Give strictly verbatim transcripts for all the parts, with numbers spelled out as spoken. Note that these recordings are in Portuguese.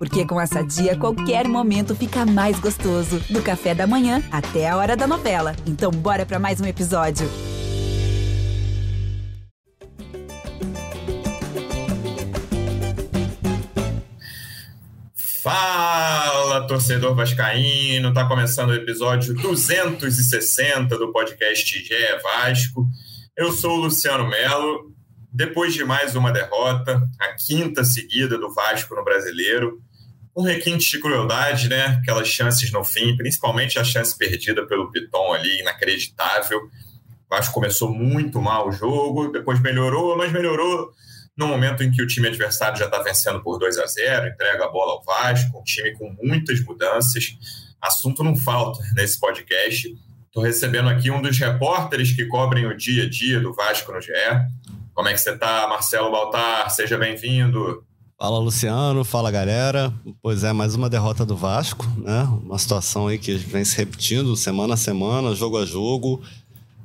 Porque com essa dia, qualquer momento fica mais gostoso. Do café da manhã até a hora da novela. Então bora pra mais um episódio. Fala, torcedor vascaíno! Tá começando o episódio duzentos e sessenta do podcast G E Vasco. Eu sou o Luciano Mello. Depois de mais uma derrota, a quinta seguida do Vasco no Brasileiro, um requinte de crueldade, né? Aquelas chances no fim, principalmente a chance perdida pelo Piton ali, inacreditável. O Vasco começou muito mal o jogo, depois melhorou, mas melhorou no momento em que o time adversário já está vencendo por dois a zero, entrega a bola ao Vasco, um time com muitas mudanças. Assunto não falta nesse podcast. Estou recebendo aqui um dos repórteres que cobrem o dia a dia do Vasco no G E. Como é que você está, Marcelo Baltar? Seja bem-vindo. Fala, Luciano. Fala, galera. Pois é, mais uma derrota do Vasco, né? Uma situação aí que vem se repetindo semana a semana, jogo a jogo.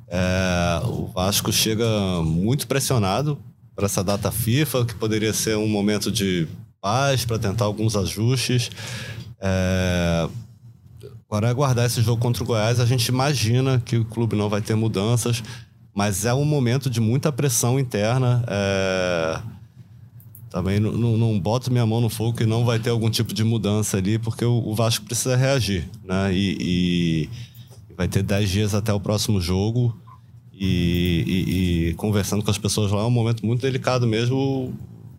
É... O Vasco chega muito pressionado para essa data FIFA, que poderia ser um momento de paz, para tentar alguns ajustes. É... Agora, aguardar esse jogo contra o Goiás, a gente imagina que o clube não vai ter mudanças, mas é um momento de muita pressão interna. É... Também não, não, não boto minha mão no fogo que não vai ter algum tipo de mudança ali, porque o, o Vasco precisa reagir, né? E, e vai ter dez dias até o próximo jogo. E, e, e conversando com as pessoas lá é um momento muito delicado mesmo.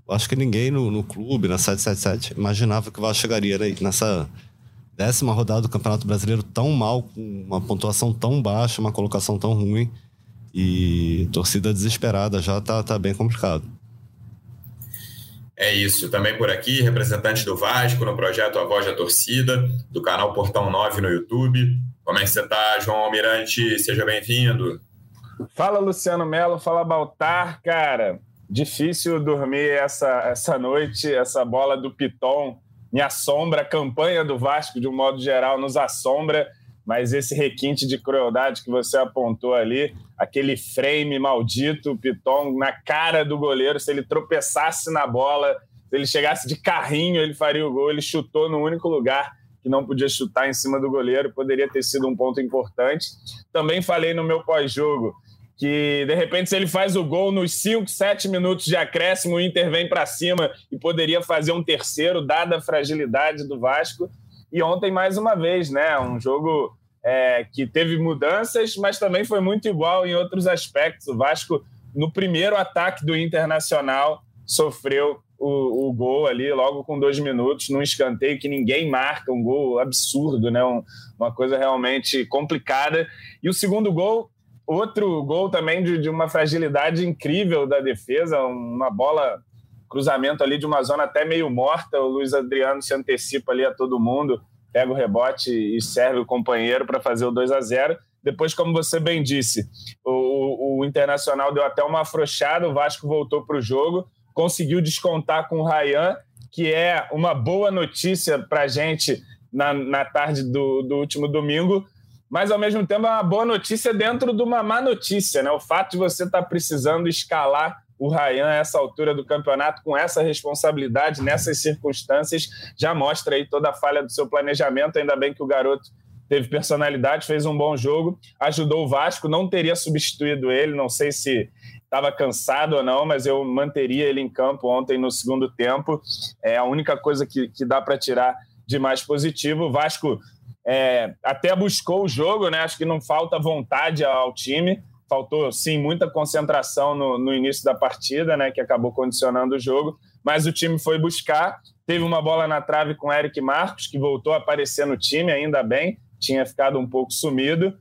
Acho que ninguém no, no clube, na sete sete sete, imaginava que o Vasco chegaria nessa décima rodada do Campeonato Brasileiro tão mal, com uma pontuação tão baixa, uma colocação tão ruim, e torcida desesperada já tá, tá bem complicado. É isso, também por aqui, representante do Vasco no projeto A Voz da Torcida, do canal Portão nove no YouTube. Como é que você tá, João Almirante? Seja bem-vindo. Fala, Luciano Mello, fala, Baltar, cara, difícil dormir essa, essa noite, essa bola do Piton me assombra, a campanha do Vasco, de um modo geral, nos assombra, mas esse requinte de crueldade que você apontou ali, aquele frame maldito, o Piton na cara do goleiro, se ele tropeçasse na bola, se ele chegasse de carrinho, ele faria o gol, ele chutou no único lugar que não podia chutar, em cima do goleiro, poderia ter sido um ponto importante. Também falei no meu pós-jogo, que de repente se ele faz o gol nos cinco, sete minutos de acréscimo, o Inter vem para cima e poderia fazer um terceiro, dada a fragilidade do Vasco. E ontem, mais uma vez, né, um jogo é, que teve mudanças, mas também foi muito igual em outros aspectos. O Vasco, no primeiro ataque do Internacional, sofreu o, o gol ali, logo com dois minutos, num escanteio que ninguém marca, um gol absurdo, né, um, uma coisa realmente complicada. E o segundo gol, outro gol também de, de uma fragilidade incrível da defesa, uma bola, cruzamento ali de uma zona até meio morta, o Luiz Adriano se antecipa ali a todo mundo, pega o rebote e serve o companheiro para fazer o dois a zero. Depois, como você bem disse, o, o Internacional deu até uma afrouxada, o Vasco voltou para o jogo, conseguiu descontar com o Rayan, que é uma boa notícia para a gente na, na tarde do, do último domingo, mas, ao mesmo tempo, é uma boa notícia dentro de uma má notícia, né? O fato de você estar tá precisando escalar o Rayan a essa altura do campeonato, com essa responsabilidade, nessas circunstâncias, já mostra aí toda a falha do seu planejamento. Ainda bem que o garoto teve personalidade, fez um bom jogo, ajudou o Vasco, não teria substituído ele, não sei se estava cansado ou não, mas eu manteria ele em campo ontem no segundo tempo. É a única coisa que, que dá para tirar de mais positivo. O Vasco... É, até buscou o jogo, né? Acho que não falta vontade ao time, faltou sim muita concentração no, no início da partida, né? Que acabou condicionando o jogo, mas o time foi buscar, teve uma bola na trave com o Eric Marcos, que voltou a aparecer no time, ainda bem, tinha ficado um pouco sumido,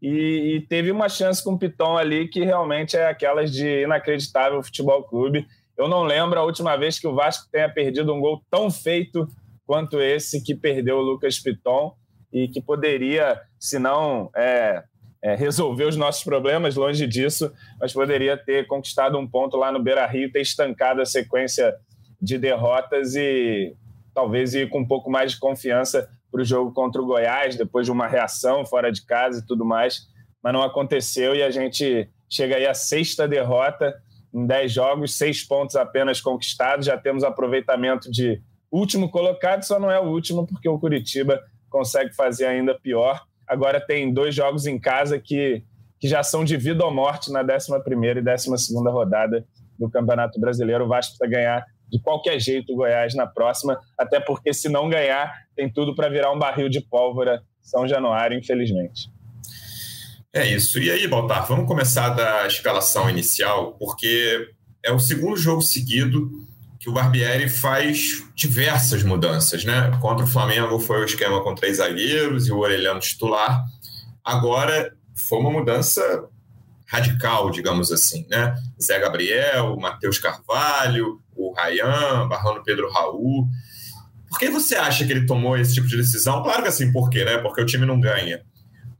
e, e teve uma chance com o Piton ali, que realmente é aquelas de inacreditável futebol clube. Eu não lembro a última vez que o Vasco tenha perdido um gol tão feito quanto esse que perdeu o Lucas Piton, e que poderia, se não é, é, resolver os nossos problemas, longe disso, mas poderia ter conquistado um ponto lá no Beira-Rio, ter estancado a sequência de derrotas e talvez ir com um pouco mais de confiança para o jogo contra o Goiás, depois de uma reação fora de casa e tudo mais, mas não aconteceu, e a gente chega aí à sexta derrota em dez jogos, seis pontos apenas conquistados, já temos aproveitamento de último colocado, só não é o último porque o Curitiba consegue fazer ainda pior. Agora tem dois jogos em casa que, que já são de vida ou morte na décima primeira e décima segunda rodada do Campeonato Brasileiro. O Vasco precisa ganhar de qualquer jeito o Goiás na próxima, até porque se não ganhar, tem tudo para virar um barril de pólvora São Januário, infelizmente. É isso. E aí, Baltar, vamos começar da escalação inicial, porque é o segundo jogo seguido que o Barbieri faz diversas mudanças, né? Contra o Flamengo foi o esquema com três zagueiros e o Oreliano titular. Agora foi uma mudança radical, digamos assim, né? Zé Gabriel, Matheus Carvalho, o Rayan, barrando Pedro Raul. Por que você acha que ele tomou esse tipo de decisão? Claro que assim, por quê, né? Porque o time não ganha.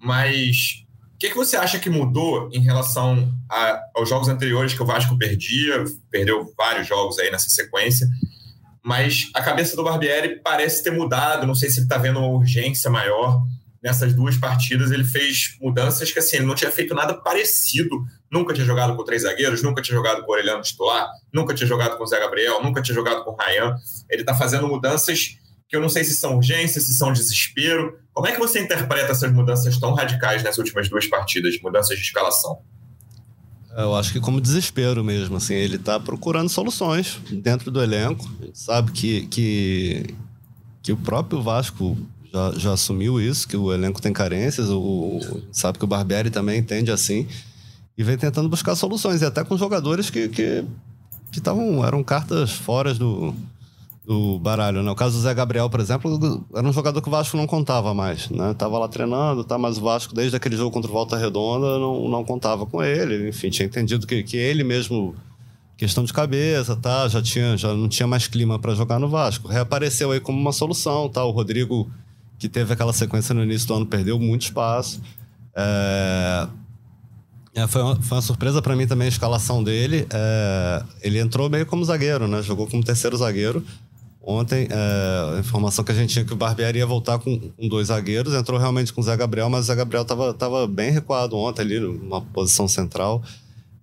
Mas o que, que você acha que mudou em relação a, aos jogos anteriores que o Vasco perdia? Perdeu vários jogos aí nessa sequência. Mas a cabeça do Barbieri parece ter mudado. Não sei se ele está vendo uma urgência maior. Nessas duas partidas ele fez mudanças que assim, ele não tinha feito nada parecido. Nunca tinha jogado com três zagueiros, nunca tinha jogado com o Oreliano titular, nunca tinha jogado com o Zé Gabriel, nunca tinha jogado com o Rayan. Ele está fazendo mudanças que eu não sei se são urgência, se são desespero. Como é que você interpreta essas mudanças tão radicais nessas últimas duas partidas, mudanças de escalação? Eu acho que como desespero mesmo, assim, ele está procurando soluções dentro do elenco. A gente sabe que, que, que o próprio Vasco Já, já assumiu isso, que o elenco tem carências, o, sabe que o Barbieri também entende assim, e vem tentando buscar soluções, e até com jogadores que, que, que tavam, eram cartas fora do, do baralho, né? O caso do Zé Gabriel, por exemplo, era um jogador que o Vasco não contava mais, né? Tava lá treinando, tá, mas o Vasco, desde aquele jogo contra o Volta Redonda, não, não contava com ele, enfim, tinha entendido que, que ele mesmo... Questão de cabeça, tá? Já, tinha, já não tinha mais clima para jogar no Vasco. Reapareceu aí como uma solução, tá? O Rodrigo, que teve aquela sequência no início do ano, perdeu muito espaço. É... É, foi, uma, foi uma surpresa para mim também a escalação dele. É... Ele entrou meio como zagueiro, né? Jogou como terceiro zagueiro. Ontem, é... a informação que a gente tinha que o Barbieri ia voltar com, com dois zagueiros. Entrou realmente com o Zé Gabriel, mas o Zé Gabriel tava, tava bem recuado ontem ali, numa posição central.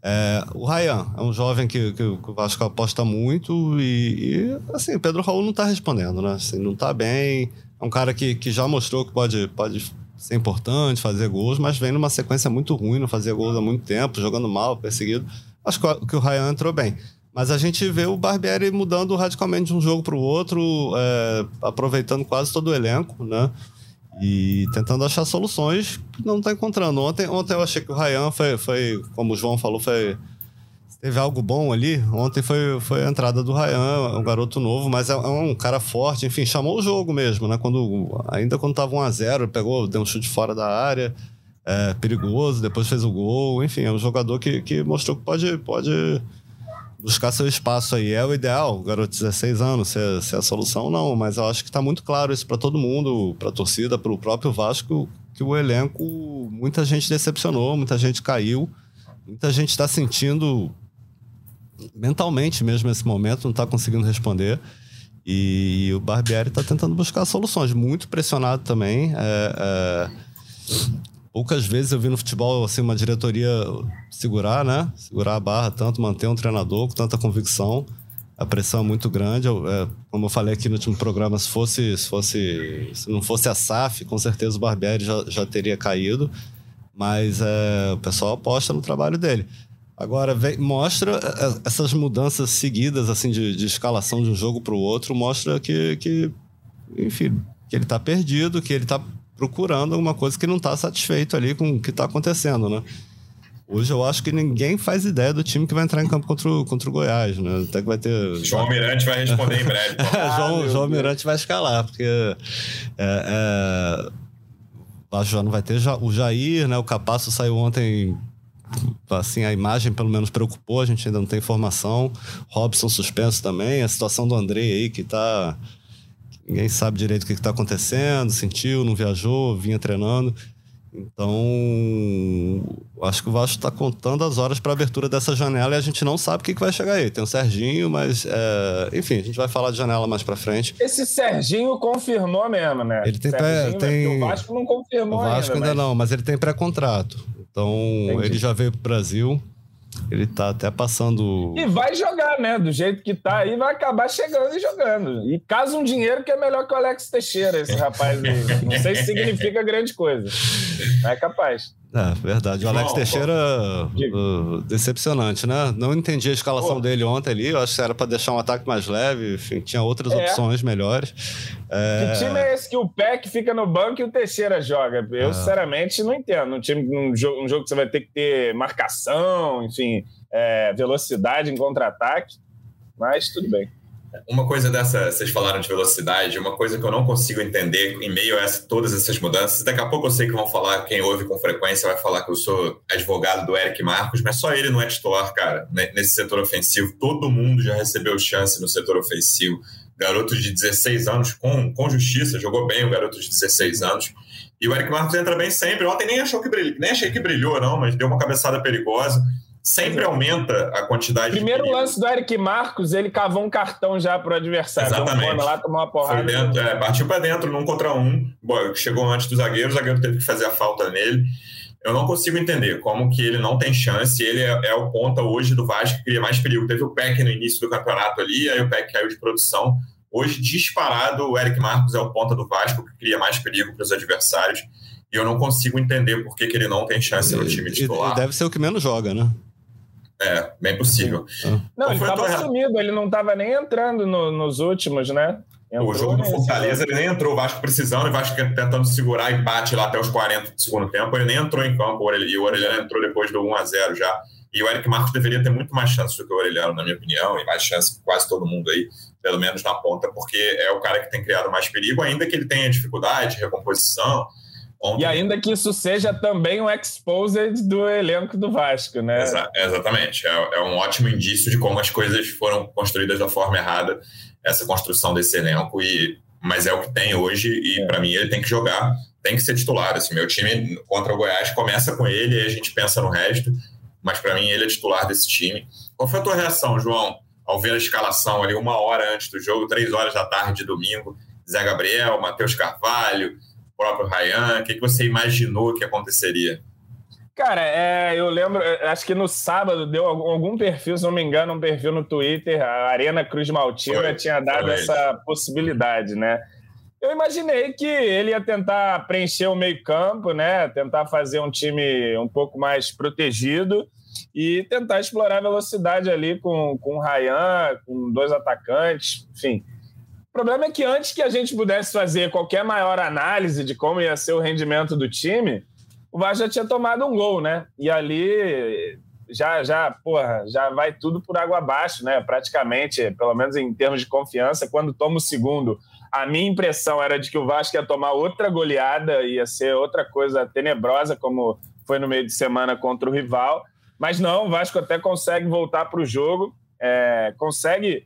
É... O Rayan é um jovem que, que, que o Vasco aposta muito e, e assim, o Pedro Raul não tá respondendo, né? Assim, não tá bem... É um cara que, que já mostrou que pode, pode ser importante, fazer gols, mas vem numa sequência muito ruim, não fazia gols há muito tempo, jogando mal, perseguido. Acho que o Rayan entrou bem. Mas a gente vê o Barbieri mudando radicalmente de um jogo para o outro, é, aproveitando quase todo o elenco, né? E tentando achar soluções que não está encontrando. Ontem, ontem eu achei que o Rayan foi, foi, como o João falou, foi... Teve algo bom ali. Ontem foi, foi a entrada do Rayan, é um garoto novo, mas é um cara forte, enfim, chamou o jogo mesmo, né? Quando, ainda quando estava um a zero, pegou, deu um chute fora da área, é, perigoso, depois fez o gol, enfim, é um jogador que, que mostrou que pode, pode buscar seu espaço aí. É o ideal, garoto de dezesseis anos, se é, se é a solução, não, mas eu acho que está muito claro isso para todo mundo, para a torcida, para o próprio Vasco, que o elenco, muita gente decepcionou, muita gente caiu, muita gente está sentindo... mentalmente mesmo nesse momento, não está conseguindo responder, e o Barbieri está tentando buscar soluções, muito pressionado também. É, é... poucas vezes eu vi no futebol assim, uma diretoria segurar, né? Segurar a barra tanto, manter um treinador com tanta convicção. A pressão é muito grande, é, como eu falei aqui no último programa, se, fosse, se, fosse, se não fosse a S A F, com certeza o Barbieri já, já teria caído, mas é, o pessoal aposta no trabalho dele. Agora, vem, mostra essas mudanças seguidas, assim, de, de escalação de um jogo para o outro, mostra que, que, enfim, que ele está perdido, que ele está procurando alguma coisa que não está satisfeito ali com o que está acontecendo, né? Hoje eu acho que ninguém faz ideia do time que vai entrar em campo contra o, contra o Goiás, né? Até que vai ter... João Almirante vai responder em breve. João, João Almirante vai escalar, porque... É, é... Já não vai ter o Jair, né? O Capasso saiu ontem... Assim, a imagem pelo menos preocupou, a gente ainda não tem informação. Robson suspenso também, a situação do Andrei aí que tá... Ninguém sabe direito o que está acontecendo, sentiu, não viajou, vinha treinando. Então, acho que o Vasco está contando as horas para a abertura dessa janela e a gente não sabe o que, que vai chegar aí. Tem o Serginho, mas... É... Enfim, a gente vai falar de janela mais para frente. Esse Serginho confirmou mesmo, né? Ele tem pré... tem... O Vasco não confirmou ainda. O Vasco ainda, ainda mas... não, mas ele tem pré-contrato. Então, entendi. Ele já veio para o Brasil, Ele tá até passando... E vai jogar, né? Do jeito que tá aí, vai acabar chegando e jogando. E casa um dinheiro que é melhor que o Alex Teixeira, esse rapaz aí. Não sei se significa grande coisa. Não é capaz. É, verdade. O Alex não, Teixeira, uh, decepcionante, né? Não entendi a escalação Pô. dele ontem ali. Eu acho que era pra deixar um ataque mais leve. Enfim, tinha outras é. opções melhores. É... Que time é esse que o Peck fica no banco e o Teixeira joga? Eu, é. sinceramente, não entendo. Um, time, um, jogo, um jogo que você vai ter que ter marcação, enfim, é, velocidade em contra-ataque. Mas tudo bem. Uma coisa dessa, vocês falaram de velocidade, uma coisa que eu não consigo entender em meio a essa, todas essas mudanças, daqui a pouco eu sei que vão falar, quem ouve com frequência vai falar que eu sou advogado do Eric Marcos, mas só ele não é titular, cara, nesse setor ofensivo. Todo mundo já recebeu chance no setor ofensivo. Garoto de dezesseis anos, com, com justiça, jogou bem o garoto de dezesseis anos. E o Eric Marcos entra bem sempre. Ontem nem, achou que brilhou, nem achei que brilhou, não, mas deu uma cabeçada perigosa. Sempre aumenta a quantidade Primeiro de... Primeiro lance do Eric Marcos, ele cavou um cartão já pro adversário. Exatamente. Então, lá, tomou uma porrada. Foi dentro, é, partiu para dentro, num contra um. Bom, chegou antes do zagueiro, o zagueiro teve que fazer a falta nele. Eu não consigo entender como que ele não tem chance. Ele é, é o ponta hoje do Vasco que cria mais perigo. Teve o Peck no início do campeonato ali, aí o Peck caiu de produção. Hoje, disparado, o Eric Marcos é o ponta do Vasco que cria mais perigo para os adversários. E eu não consigo entender por que, que ele não tem chance no time titular. E, e deve ser o que menos joga, né? É, bem possível. Não, ele estava sumido, ele não estava nem entrando no, nos últimos, né? Entrou, o jogo do Fortaleza, ele nem entrou, o Vasco precisando, o Vasco tentando segurar empate lá até os quarenta do segundo tempo, ele nem entrou em campo, e o Oreliano entrou depois do um a zero já. E o Eric Marcos deveria ter muito mais chance do que o Oreliano, na minha opinião, e mais chance que quase todo mundo aí, pelo menos na ponta, porque é o cara que tem criado mais perigo, ainda que ele tenha dificuldade, recomposição... Ontem. E ainda que isso seja também um exposed do elenco do Vasco, né? Exa- exatamente, é, é um ótimo indício de como as coisas foram construídas da forma errada, essa construção desse elenco, e, mas é o que tem hoje, e é. para mim ele tem que jogar, tem que ser titular, assim, meu time contra o Goiás começa com ele, e a gente pensa no resto, mas para mim ele é titular desse time. Qual foi a tua reação, João, ao ver a escalação ali uma hora antes do jogo, três horas da tarde de domingo, Zé Gabriel, Matheus Carvalho, o próprio Rayan? O que você imaginou que aconteceria? Cara, é, eu lembro, acho que no sábado deu algum, algum perfil, se não me engano, um perfil no Twitter, a Arena Cruz Maltina foi, tinha dado essa ele. possibilidade, né? Eu imaginei que ele ia tentar preencher o meio-campo, né? Tentar fazer um time um pouco mais protegido e tentar explorar a velocidade ali com, com o Rayan, com dois atacantes, enfim... O problema é que antes que a gente pudesse fazer qualquer maior análise de como ia ser o rendimento do time, o Vasco já tinha tomado um gol, né? E ali já, já, porra, já vai tudo por água abaixo, né? Praticamente, pelo menos em termos de confiança, quando toma o segundo, a minha impressão era de que o Vasco ia tomar outra goleada, ia ser outra coisa tenebrosa, como foi no meio de semana contra o rival. Mas não, o Vasco até consegue voltar para o jogo, é, consegue...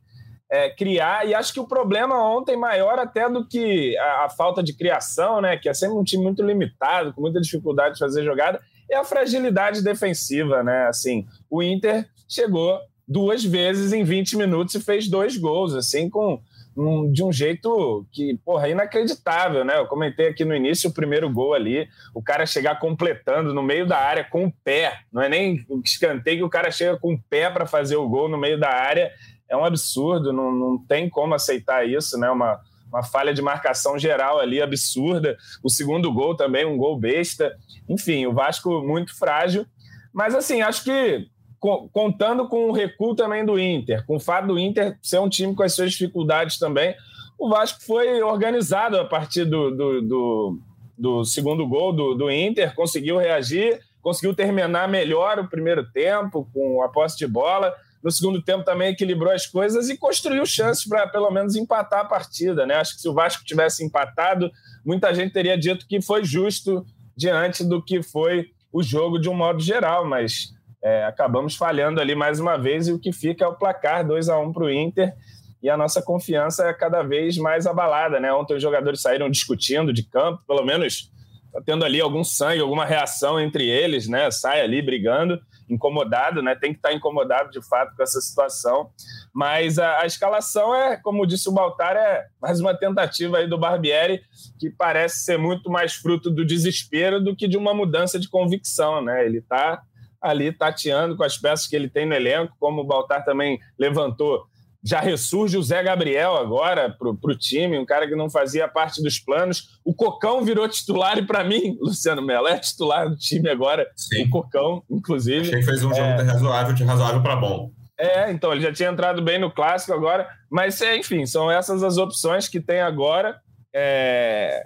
É, criar, e acho que o problema ontem maior até do que a, a falta de criação, né, que é sempre um time muito limitado, com muita dificuldade de fazer jogada, é a fragilidade defensiva, né, assim, o Inter chegou duas vezes em vinte minutos e fez dois gols, assim, com, um, de um jeito que, porra, inacreditável, né, eu comentei aqui no início o primeiro gol ali, o cara chegar completando no meio da área com o pé, não é nem escanteio que o cara chega com o pé para fazer o gol no meio da área. É um absurdo, não, não tem como aceitar isso, né? Uma, uma falha de marcação geral ali, absurda. O segundo gol também, um gol besta. Enfim, o Vasco muito frágil. Mas, assim, acho que co- contando com o recuo também do Inter, com o fato do Inter ser um time com as suas dificuldades também, o Vasco foi organizado a partir do, do, do, do segundo gol do, do Inter, conseguiu reagir, conseguiu terminar melhor o primeiro tempo com a posse de bola. No segundo tempo também equilibrou as coisas e construiu chances para pelo menos empatar a partida, né? Acho que se o Vasco tivesse empatado, muita gente teria dito que foi justo diante do que foi o jogo de um modo geral, mas é, acabamos falhando ali mais uma vez e o que fica é o placar dois a um para o Inter e a nossa confiança é cada vez mais abalada, né? Ontem os jogadores saíram discutindo de campo, pelo menos tá tendo ali algum sangue, alguma reação entre eles, né? Sai ali brigando, incomodado, né? Tem que estar incomodado de fato com essa situação, mas a, a escalação é, como disse o Baltar, é mais uma tentativa aí do Barbieri que parece ser muito mais fruto do desespero do que de uma mudança de convicção, né? Ele está ali tateando com as peças que ele tem no elenco, como o Baltar também levantou. Já ressurge o Zé Gabriel agora pro, pro time, um cara que não fazia parte dos planos. O Cocão virou titular e, para mim, Luciano Mello é titular do time agora. Sim. O Cocão, inclusive. Achei que fez um é... jogo de razoável, de razoável para bom. É, então, ele já tinha entrado bem no Clássico agora. Mas, enfim, são essas as opções que tem agora. É...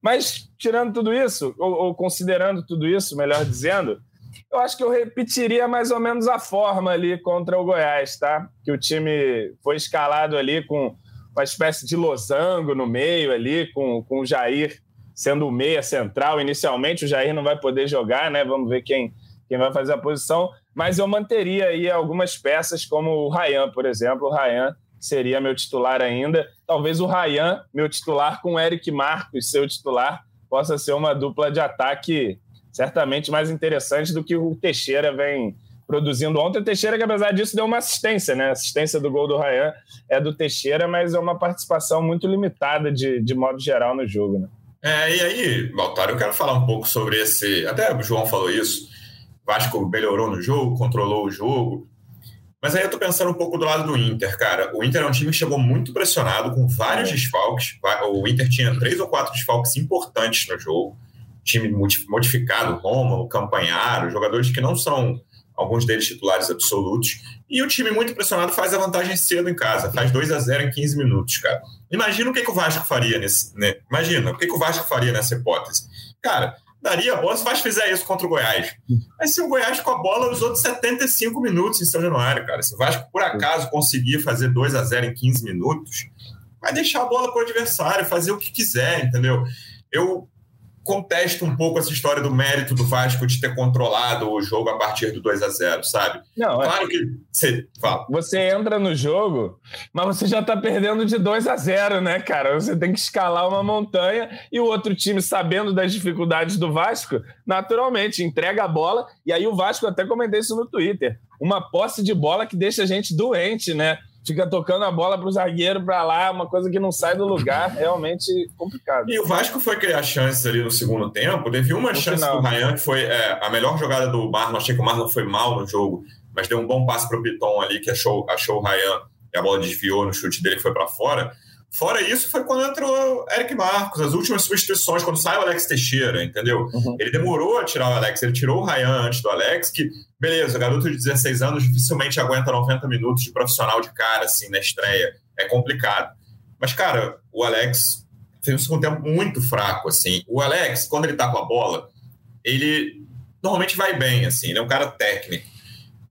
Mas, tirando tudo isso, ou, ou considerando tudo isso, melhor dizendo... Eu acho que eu repetiria mais ou menos a forma ali contra o Goiás, tá? Que o time foi escalado ali com uma espécie de losango no meio ali, com, com o Jair sendo o meia central. Inicialmente o Jair não vai poder jogar, né? Vamos ver quem, quem vai fazer a posição. Mas eu manteria aí algumas peças, como o Rayan, por exemplo. O Rayan seria meu titular ainda. Talvez o Rayan, meu titular, com o Eric Marcos, seu titular, possa ser uma dupla de ataque... certamente mais interessante do que o Teixeira vem produzindo ontem. O Teixeira, que apesar disso, deu uma assistência, né? A assistência do gol do Rayan é do Teixeira, mas é uma participação muito limitada de, de modo geral no jogo, né? É, e aí, Baltar, eu quero falar um pouco sobre esse... Até o João falou isso. O Vasco melhorou no jogo, controlou o jogo. Mas aí eu tô pensando um pouco do lado do Inter, cara. O Inter é um time que chegou muito pressionado, com vários desfalques. O Inter tinha três ou quatro desfalques importantes no jogo. Time modificado, Roma, o Campanharo, jogadores que não são, alguns deles, titulares absolutos, e o time muito pressionado faz a vantagem cedo em casa, faz dois a zero em quinze minutos, cara. Imagina o que, que o Vasco faria nesse, né? Imagina o que, que o Vasco faria nessa hipótese. Cara, daria a bola se o Vasco fizer isso contra o Goiás. Mas se o Goiás com a bola os outros setenta e cinco minutos em São Januário, cara, se o Vasco por acaso conseguir fazer dois a zero em quinze minutos, vai deixar a bola pro adversário, fazer o que quiser, entendeu? Eu contesta um pouco essa história do mérito do Vasco de ter controlado o jogo a partir do dois a zero, sabe? Não, claro é... que você fala. Você entra no jogo, mas você já tá perdendo de dois a zero, né, cara? Você tem que escalar uma montanha e o outro time, sabendo das dificuldades do Vasco, naturalmente entrega a bola. E aí o Vasco, até comentei isso no Twitter, uma posse de bola que deixa a gente doente, né? Fica tocando a bola para o zagueiro, para lá, uma coisa que não sai do lugar, realmente complicado. E o Vasco foi criar chances ali no segundo tempo, teve uma no chance final, do Rayan, que foi é, a melhor jogada do Marlon. Achei que o Marlon foi mal no jogo, mas deu um bom passe para o Piton ali, que achou, achou o Rayan, e a bola desviou no chute dele, que foi para fora. Fora isso, foi quando entrou o Eric Marcos, as últimas substituições, quando sai o Alex Teixeira, entendeu? Uhum. Ele demorou a tirar o Alex, ele tirou o Rayan antes do Alex, que, beleza, garoto de dezesseis anos dificilmente aguenta noventa minutos de profissional de cara, assim, na estreia. É complicado. Mas, cara, o Alex fez um segundo tempo muito fraco, assim. O Alex, quando ele tá com a bola, ele normalmente vai bem, assim, ele é um cara técnico.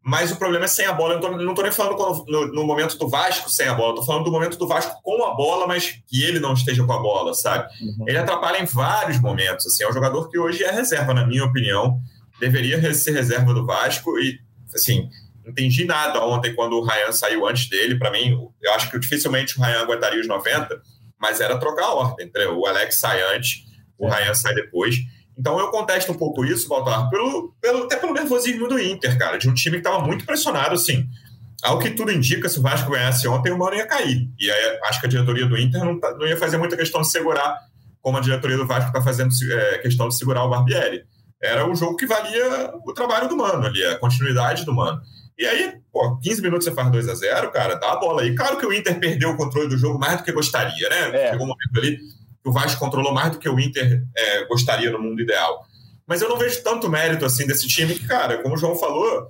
Mas o problema é sem a bola. Eu tô, não estou nem falando quando, no, no momento do Vasco sem a bola. Estou falando do momento do Vasco com a bola, mas que ele não esteja com a bola, sabe? Uhum. Ele atrapalha em vários momentos. Assim, é um jogador que hoje é reserva, na minha opinião. Deveria ser reserva do Vasco. E, assim, não entendi nada ontem quando o Rayan saiu antes dele. Para mim, eu acho que dificilmente o Rayan aguentaria os noventa. Mas era trocar a ordem. Entendeu? O Alex sai antes, o é. Rayan sai depois. Então eu contesto um pouco isso, Baltar, pelo, pelo, até pelo nervosismo do Inter, cara, de um time que estava muito pressionado, assim. Ao que tudo indica, se o Vasco ganhasse ontem, o Mano ia cair. E aí, acho que a diretoria do Inter não, tá, não ia fazer muita questão de segurar, como a diretoria do Vasco está fazendo é, questão de segurar o Barbieri. Era o jogo que valia o trabalho do Mano ali, a continuidade do Mano. E aí, pô, quinze minutos você faz dois a zero, cara, dá a bola aí. Claro que o Inter perdeu o controle do jogo mais do que gostaria, né? É. Chegou um momento ali... o Vasco controlou mais do que o Inter é, gostaria no mundo ideal. Mas eu não vejo tanto mérito assim desse time que, cara, como o João falou,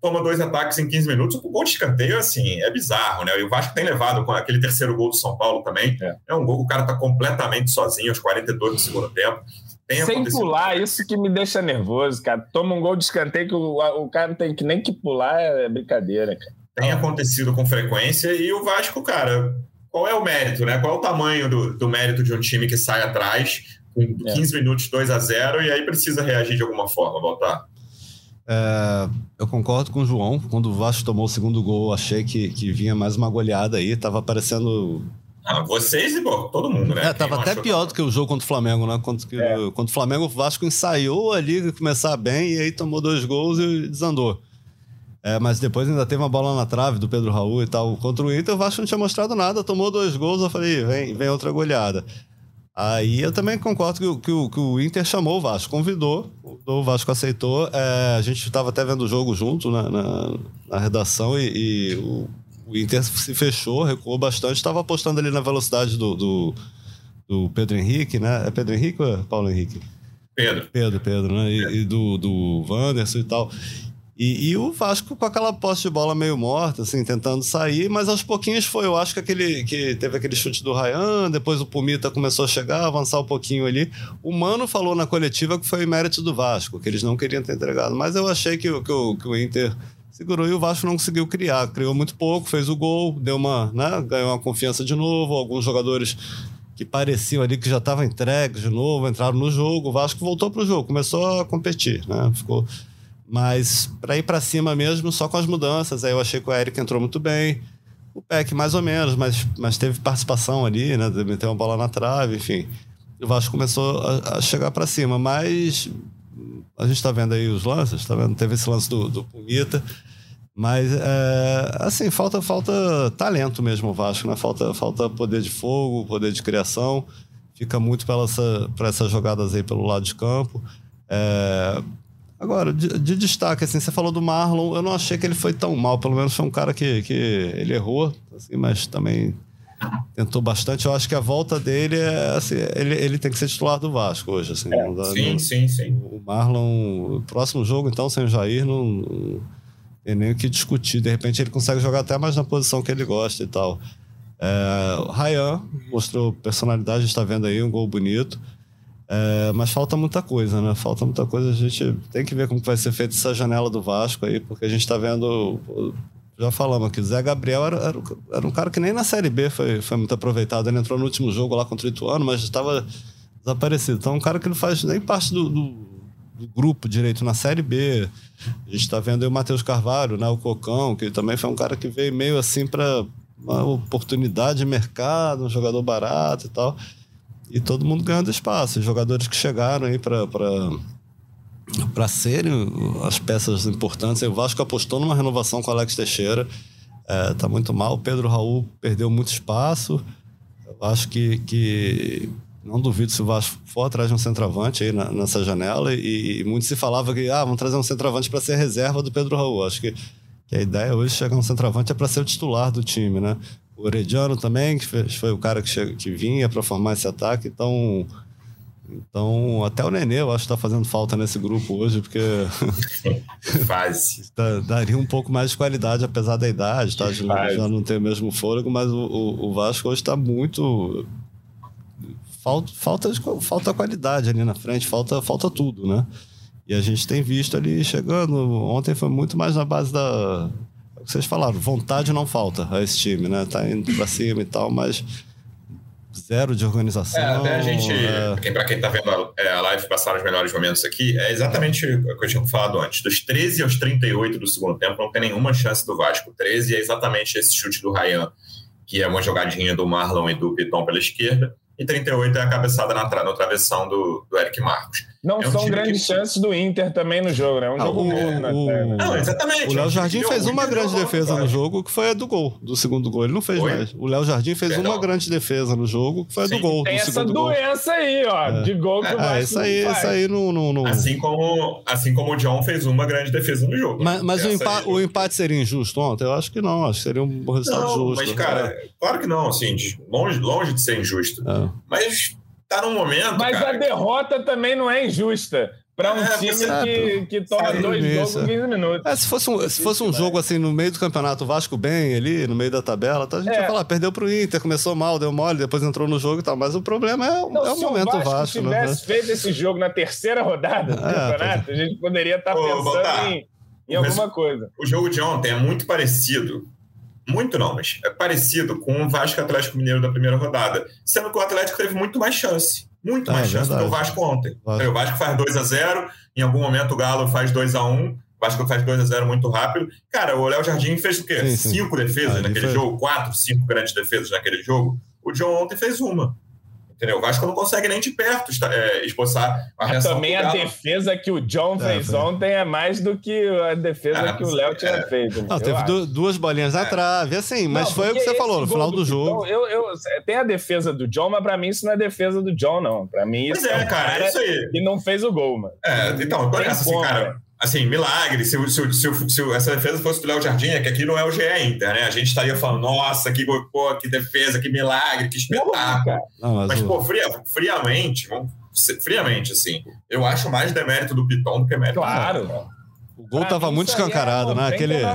toma dois ataques em quinze minutos, um gol de escanteio, assim, é bizarro, né? E o Vasco tem levado com aquele terceiro gol do São Paulo também. É, é um gol que o cara tá completamente sozinho aos quarenta e dois do segundo tempo. Tem sem pular, isso que me deixa nervoso, cara. Toma um gol de escanteio que o, o cara tem que nem que pular, é brincadeira, cara. Tem acontecido com frequência e o Vasco, cara... Qual é o mérito, né? Qual é o tamanho do, do mérito de um time que sai atrás com quinze é. minutos, dois a zero, e aí precisa reagir de alguma forma, Baltar? É, eu concordo com o João. Quando o Vasco tomou o segundo gol, achei que, que vinha mais uma goleada aí. Tava parecendo... Ah, vocês e bom, todo mundo, né? É, tava até pior que... do que o jogo contra o Flamengo, né? Quando, que, é. Quando o Flamengo, o Vasco ensaiou ali, começar bem, e aí tomou dois gols e desandou. É, mas depois ainda teve uma bola na trave do Pedro Raul e tal. Contra o Inter, o Vasco não tinha mostrado nada, tomou dois gols, eu falei, vem, vem outra goleada. Aí eu também concordo que o, que o, que o Inter chamou o Vasco, convidou, o Vasco aceitou. É, a gente estava até vendo o jogo junto na, na, na redação e, e o, o Inter se fechou, recuou bastante. Estava apostando ali na velocidade do, do, do Pedro Henrique, né? É Pedro Henrique ou é Paulo Henrique? Pedro. Pedro, Pedro, né? E, Pedro. e do, do Wanderson e tal. E, e o Vasco com aquela posse de bola meio morta, assim, tentando sair, mas aos pouquinhos foi, eu acho que, aquele, que teve aquele chute do Rayan, depois o Pumita começou a chegar, avançar um pouquinho ali. O Mano falou na coletiva que foi mérito do Vasco, que eles não queriam ter entregado, mas eu achei que, que, o, que o Inter segurou e o Vasco não conseguiu criar, criou muito pouco, fez o gol, deu uma, né, ganhou uma confiança de novo, alguns jogadores que pareciam ali que já estavam entregues de novo, entraram no jogo, o Vasco voltou pro jogo, começou a competir, né, ficou... Mas para ir para cima mesmo, só com as mudanças. Aí eu achei que o Eric entrou muito bem, o Peck mais ou menos, mas, mas teve participação ali, né? Meteu uma bola na trave, enfim. O Vasco começou a, a chegar para cima, mas a gente está vendo aí os lances, tá vendo? Teve esse lance do, do Pumita, mas é, assim, falta, falta talento mesmo o Vasco, né? Falta, falta poder de fogo, poder de criação, fica muito para essa, essas jogadas aí pelo lado de campo. É... Agora, de, de destaque, assim, você falou do Marlon, eu não achei que ele foi tão mal, pelo menos foi um cara que, que ele errou, assim, mas também tentou bastante. Eu acho que a volta dele, é, assim, ele, ele tem que ser titular do Vasco hoje. Assim, é, não dá, sim, não, sim, sim. O Marlon, próximo jogo, então, sem o Jair, não, não tem nem o que discutir. De repente ele consegue jogar até mais na posição que ele gosta e tal. É, o Rayan mostrou personalidade, a gente está vendo aí um gol bonito. É, mas falta muita coisa, né? Falta muita coisa. A gente tem que ver como vai ser feita essa janela do Vasco aí, porque a gente tá vendo... Já falamos aqui, o Zé Gabriel era, era, era um cara que nem na Série B foi, foi muito aproveitado. Ele entrou no último jogo lá contra o Ituano, mas estava desaparecido. Então é um cara que não faz nem parte do, do, do grupo direito na Série B. A gente tá vendo aí o Matheus Carvalho, né? O Cocão, que também foi um cara que veio meio assim para uma oportunidade de mercado, um jogador barato e tal... E todo mundo ganhando espaço. Os jogadores que chegaram aí para serem as peças importantes. O Vasco apostou numa renovação com o Alex Teixeira. É, tá muito mal. O Pedro Raul perdeu muito espaço. Eu acho que, que... Não duvido se o Vasco for atrás de um centroavante aí na, nessa janela. E, e muito se falava que ah, vão trazer um centroavante para ser reserva do Pedro Raul. Acho que, que a ideia hoje chegar um centroavante é para ser o titular do time, né? O Oreliano também, que foi o cara que, chega, que vinha para formar esse ataque. Então, então, até o Nenê, eu acho que está fazendo falta nesse grupo hoje, porque faz. Daria um pouco mais de qualidade, apesar da idade, tá? Já não tem o mesmo fôlego, mas o, o, o Vasco hoje está muito... Falta, falta, falta qualidade ali na frente, falta, falta tudo, né? E a gente tem visto ali chegando... Ontem foi muito mais na base da... Vocês falaram, vontade não falta a esse time, né? Tá indo pra cima e tal, mas zero de organização. É, até a gente, é... pra quem tá vendo a live, passaram os melhores momentos aqui, é exatamente o que eu tinha falado antes. Dos treze aos trinta e oito do segundo tempo, não tem nenhuma chance do Vasco. treze é exatamente esse chute do Rayan, que é uma jogadinha do Marlon e do Piton pela esquerda, e trinta e oito é a cabeçada na, tra- na travessão do, do Eric Marcos. Não é um são grandes que... chances do Inter também no jogo, né? Um ah, jogo o, bom, o, até, né? Não, exatamente. O Léo Jardim fez uma grande defesa no jogo, que foi a do gol, do segundo gol. Ele não fez Oi? mais. O Léo Jardim fez Perdão. uma grande defesa no jogo, que foi a do Sim, gol. Tem do essa doença gol. aí, ó, é. de gol que é, o Vasco isso aí, isso aí não, não, não... Assim, como, assim como o John fez uma grande defesa no jogo. Mas, mas o, empa- aí, o empate seria injusto ontem? Eu acho que não. Acho que seria um resultado não, justo. Mas, cara, é. claro que não. Assim, longe, longe de ser injusto. É. Mas... Tá num momento, Mas cara, a derrota que... também não é injusta para um é, time que, que toma é, dois isso. jogos em quinze minutos. É, se fosse um, se fosse um jogo assim no meio do campeonato, o Vasco bem ali, no meio da tabela, tá, a gente é. ia falar, perdeu pro Inter, começou mal, deu mole, depois entrou no jogo e tal. Mas o problema é, não, é o momento Vasco. Se o Vasco tivesse né? feito esse jogo na terceira rodada do é, campeonato, é. a gente poderia estar tá pensando em, em alguma Mas, coisa. O jogo de ontem é muito parecido. Muito não, mas é parecido com o Vasco Atlético Mineiro da primeira rodada. Sendo que o Atlético teve muito mais chance. Muito ah, mais é chance do que o Vasco ontem. Vasco. O Vasco faz dois a zero, em algum momento o Galo faz dois a um, o Vasco faz dois a zero muito rápido. Cara, o Léo Jardim fez o quê? Sim, sim. Cinco defesas ah, naquele foi... jogo, quatro, cinco grandes defesas naquele jogo. O John ontem fez uma. Entendeu? O Vasco não consegue nem de perto é, esboçar a reação. Também a defesa que o John fez é, ontem é mais do que a defesa é, que o Léo tinha é, feito. Não, teve du- duas bolinhas é. na trave, assim, mas não, foi o que você falou no final do, do jogo. Piton, eu, eu, tem a defesa do John, mas pra mim isso não é defesa do John, não. Pra mim isso pois é, é um cara, cara isso aí. E não fez o gol, mano. É, então, olha essa assim, cara. Né? Assim, milagre, se, se, se, se essa defesa fosse do Léo Jardim, é que aqui não é o G E Inter, né? A gente estaria falando, nossa, que gol, pô, que defesa, que milagre, que espetáculo. Não, mas, mas pô, fria, friamente, friamente, assim, eu acho mais demérito do Piton do que mérito claro. do Claro. O gol estava muito escancarado, é, não, né? Aquele é,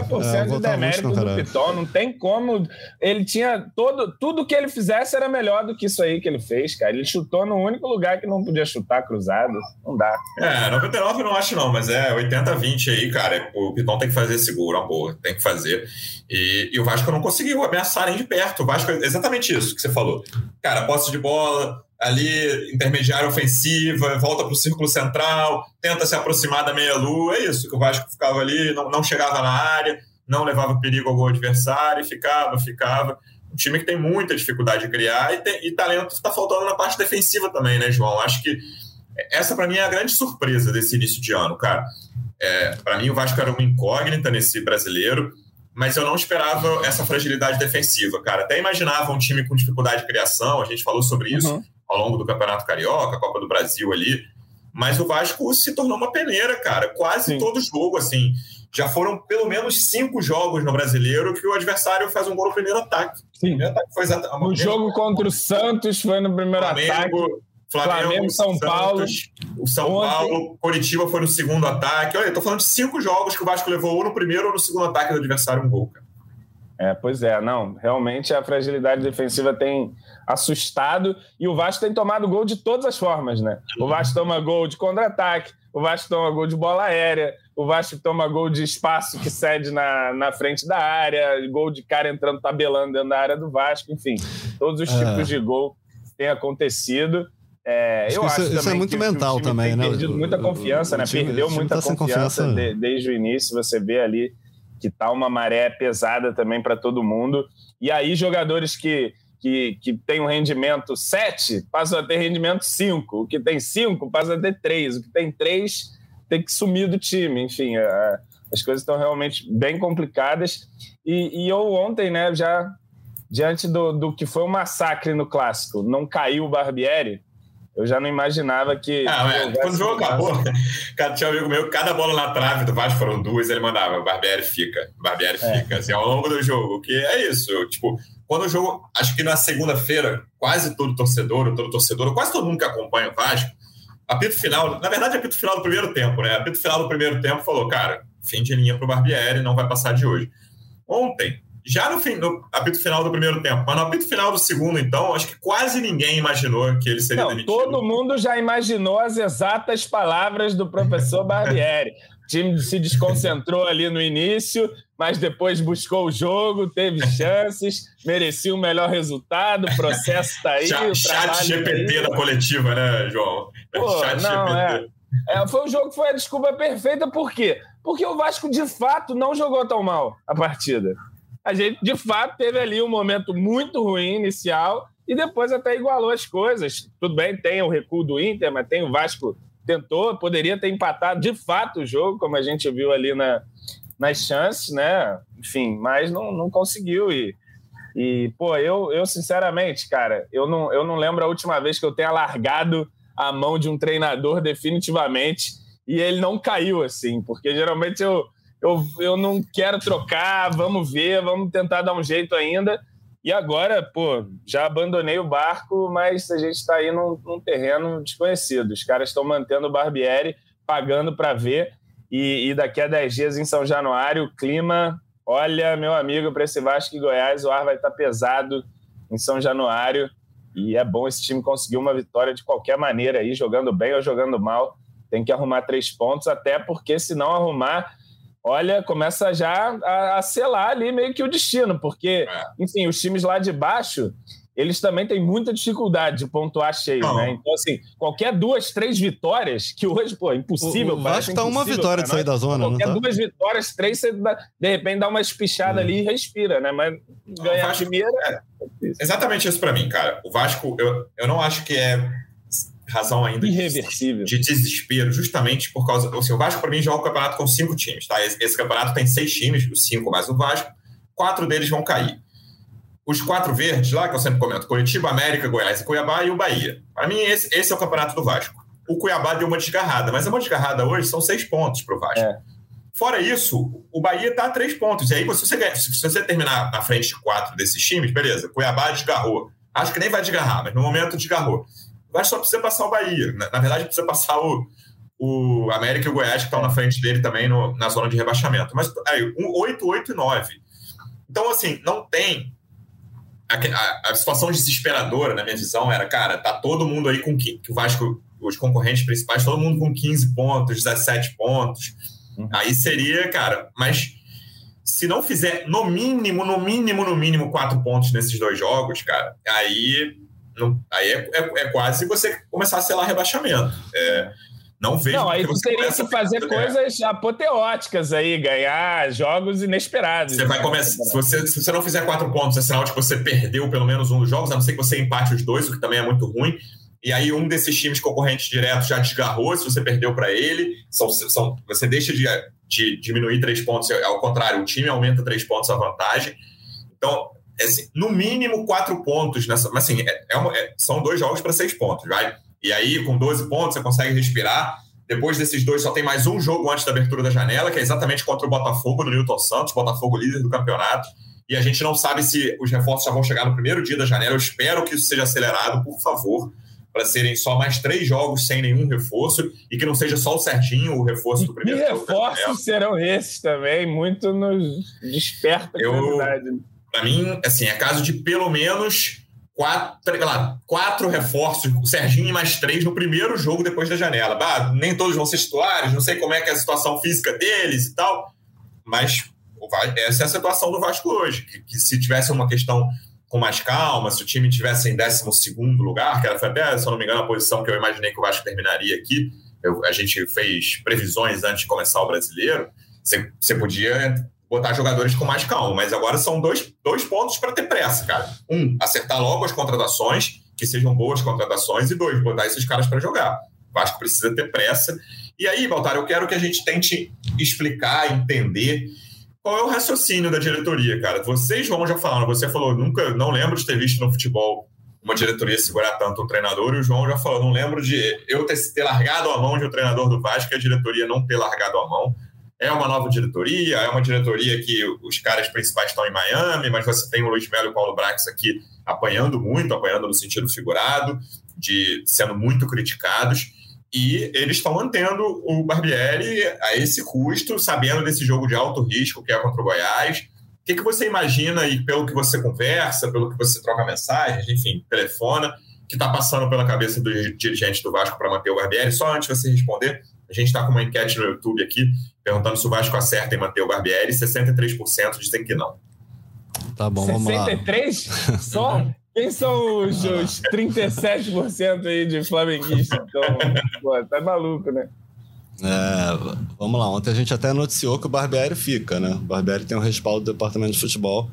o demérito do Piton, não tem como. Ele tinha todo, tudo que ele fizesse era melhor do que isso aí que ele fez, cara. Ele chutou no único lugar que não podia chutar cruzado, não dá. É, noventa e nove não acho não, mas é oitenta a vinte aí, cara. O Piton tem que fazer esse gol, uma boa, tem que fazer. E, e o Vasco não conseguiu ameaçar nem de perto. O Vasco é exatamente isso que você falou. Cara, posse de bola ali, intermediária ofensiva, volta para o círculo central, tenta se aproximar da meia-lua, é isso, que o Vasco ficava ali, não, não chegava na área, não levava perigo ao gol adversário, ficava, ficava. Um time que tem muita dificuldade de criar e, tem, e talento está faltando na parte defensiva também, né, João? Acho que essa, para mim, é a grande surpresa desse início de ano, cara. É, para mim, o Vasco era uma incógnita nesse brasileiro, mas eu não esperava essa fragilidade defensiva, cara. Até imaginava um time com dificuldade de criação, a gente falou sobre isso, uhum. ao longo do Campeonato Carioca, Copa do Brasil ali, mas o Vasco se tornou uma peneira, cara, quase Sim. todo jogo, assim, já foram pelo menos cinco jogos no Brasileiro que o adversário faz um gol no primeiro ataque. Sim. O primeiro ataque foi exatamente... No jogo contra o Santos foi no primeiro Flamengo, ataque, Flamengo, Flamengo São Santos, Paulo, o São ontem. Paulo, Coritiba foi no segundo ataque, olha, eu tô falando de cinco jogos que o Vasco levou ou no primeiro ou no segundo ataque do adversário um gol, cara. É, pois é, não, realmente a fragilidade defensiva tem assustado e o Vasco tem tomado gol de todas as formas, né? O Vasco toma gol de contra-ataque, o Vasco toma gol de bola aérea, o Vasco toma gol de espaço que cede na, na frente da área, gol de cara entrando tabelando dentro da área do Vasco, enfim, todos os tipos é. de gol têm acontecido. É, eu acho isso, acho isso é muito que mental o time também, tem né? Perdido muita confiança, o, o, o time, né? Perdeu muita tá confiança, confiança de, desde o início, você vê ali que tá uma maré pesada também para todo mundo. E aí, jogadores que, que, que tem um rendimento sete passam a ter rendimento cinco. O que tem cinco passa a ter três. O que tem três tem que sumir do time. Enfim, a, as coisas estão realmente bem complicadas. E, e eu ontem, né, já diante do, do que foi um massacre no Clássico, não caiu o Barbieri, eu já não imaginava que... Ah, é. Quando o jogo acabou, cara, tinha um amigo meu, cada bola na trave do Vasco foram duas, ele mandava, Barbieri fica, Barbieri é. fica, assim, ao longo do jogo, que é isso, eu, tipo, quando o jogo, acho que na segunda-feira, quase todo torcedor, todo torcedor, quase todo mundo que acompanha o Vasco, apito final, na verdade, apito final do primeiro tempo, né, apito final do primeiro tempo falou, cara, fim de linha pro Barbieri, não vai passar de hoje. Ontem, já no, fim, no apito final do primeiro tempo, mas no apito final do segundo, então, acho que quase ninguém imaginou que ele seria Não, demitido. Todo mundo já imaginou as exatas palavras do professor Barbieri. O time se desconcentrou ali no início, mas depois buscou o jogo, teve chances, merecia o um melhor resultado, o processo está aí. Chat G P T aí. Da coletiva, né, João? Pô, chat não, G P T. É. É, foi o jogo que foi a desculpa perfeita, por quê? Porque o Vasco, de fato, não jogou tão mal a partida. A gente, de fato, teve ali um momento muito ruim inicial e depois até igualou as coisas. Tudo bem, tem o recuo do Inter, mas tem o Vasco tentou, poderia ter empatado de fato o jogo, como a gente viu ali na, nas chances, né? Enfim, mas não, não conseguiu. E, e pô, eu, eu sinceramente, cara, eu não, eu não lembro a última vez que eu tenha largado a mão de um treinador definitivamente e ele não caiu assim, porque geralmente eu... Eu, eu não quero trocar, vamos ver, vamos tentar dar um jeito ainda. E agora, pô, já abandonei o barco, mas a gente está aí num, num terreno desconhecido. Os caras estão mantendo o Barbieri, pagando para ver. E, e daqui a dez dias em São Januário, o clima... Olha, meu amigo, para esse Vasco e Goiás, o ar vai estar tá pesado em São Januário. E é bom esse time conseguir uma vitória de qualquer maneira aí, jogando bem ou jogando mal. Tem que arrumar três pontos, até porque se não arrumar... Olha, começa já a, a selar ali meio que o destino, porque, enfim, os times lá de baixo, eles também têm muita dificuldade de pontuar cheio, não. né? Então, assim, qualquer duas, três vitórias, que hoje, pô, é impossível. O, o Vasco tá uma vitória de sair da zona, qualquer não tá? duas vitórias, três, você dá, de repente dá uma espichada é. ali e respira, né? Mas ganhar a primeira... É. certeza. Exatamente isso para mim, cara. O Vasco, eu, eu não acho que é razão ainda irreversível de, de desespero, justamente por causa... Assim, o Vasco, para mim, joga o campeonato com cinco times, tá? Esse, esse campeonato tem seis times, os cinco mais o Vasco, quatro deles vão cair. Os quatro verdes lá, que eu sempre comento, Coritiba, América, Goiás e Cuiabá e o Bahia. Para mim, esse, esse é o campeonato do Vasco. O Cuiabá deu uma desgarrada, mas a uma desgarrada hoje são seis pontos para o Vasco. É. Fora isso, o Bahia está a três pontos. E aí, se você, se você terminar na frente de quatro desses times, beleza, Cuiabá desgarrou. Acho que nem vai desgarrar, mas no momento desgarrou. O Vasco só precisa passar o Bahia. Na, na verdade, precisa passar o, o América e o Goiás, que estão na frente dele também no, na zona de rebaixamento. Mas aí, oito, oito e nove. Então, assim, não tem... A, a, a situação desesperadora, na minha visão, era, cara, tá todo mundo aí com... Que o Vasco, os concorrentes principais, todo mundo com quinze pontos, dezessete pontos... Aí seria, cara, mas se não fizer no mínimo, no mínimo, no mínimo quatro pontos nesses dois jogos, cara, aí, não, aí é, é, é quase você começar a selar rebaixamento. É, não vejo... Não, aí você teria que fazer coisas apoteóticas aí, ganhar jogos inesperados. Você vai começar, se, você, se você não fizer quatro pontos, é sinal de que você perdeu pelo menos um dos jogos, a não ser que você empate os dois, o que também é muito ruim. E aí um desses times concorrentes diretos já desgarrou, se você perdeu para ele, são, são, você deixa de, de diminuir três pontos, ao contrário, o time aumenta três pontos a vantagem. Então, é assim, no mínimo quatro pontos, nessa, mas assim, é, é uma, é, são dois jogos para seis pontos, vai? E aí com doze pontos você consegue respirar, depois desses dois só tem mais um jogo antes da abertura da janela, que é exatamente contra o Botafogo no Nilton Santos, Botafogo líder do campeonato, e a gente não sabe se os reforços já vão chegar no primeiro dia da janela, eu espero que isso seja acelerado, por favor, para serem só mais três jogos sem nenhum reforço e que não seja só o Serginho o reforço do primeiro jogo. E reforços serão esses também, muito nos desperta a curiosidade. Para mim, assim, é caso de pelo menos quatro, lá, quatro reforços, o Serginho e mais três no primeiro jogo depois da janela. Bah, nem todos vão ser titulares, não sei como é que é a situação física deles e tal, mas essa é a situação do Vasco hoje, que, que se tivesse uma questão... com mais calma, se o time estivesse em décimo segundo lugar, que era, foi até, se eu não me engano, a posição que eu imaginei que o Vasco terminaria aqui, eu, a gente fez previsões antes de começar o Brasileiro, você, você podia botar jogadores com mais calma, mas agora são dois, dois pontos para ter pressa, cara. Um, acertar logo as contratações, que sejam boas contratações, e dois, botar esses caras para jogar. O Vasco precisa ter pressa. E aí, Baltário, eu quero que a gente tente explicar, entender... Qual é o raciocínio da diretoria, cara? Vocês vão já falando, você falou, nunca, não lembro de ter visto no futebol uma diretoria segurar tanto um treinador, e o João já falou, não lembro de eu ter, ter largado a mão de um treinador do Vasco e a diretoria não ter largado a mão. É uma nova diretoria, é uma diretoria que os caras principais estão em Miami, mas você tem o Luiz Melo e o Paulo Brax aqui apanhando muito, apanhando no sentido figurado, de sendo muito criticados. E eles estão mantendo o Barbieri a esse custo, sabendo desse jogo de alto risco que é contra o Goiás. O que, que você imagina, e pelo que você conversa, pelo que você troca mensagens, enfim, telefona, que está passando pela cabeça dos dirigentes do Vasco para manter o Barbieri? Só antes de você responder, a gente está com uma enquete no YouTube aqui, perguntando se o Vasco acerta em manter o Barbieri, sessenta e três por cento dizem que não. Tá bom, vamos lá. sessenta e três por cento? Só? Quem são os, os trinta e sete por cento aí de flamenguistas? Então, pô, tá maluco, né? É, vamos lá. Ontem a gente até noticiou que o Barbieri fica, né? O Barbieri tem o respaldo do departamento de futebol.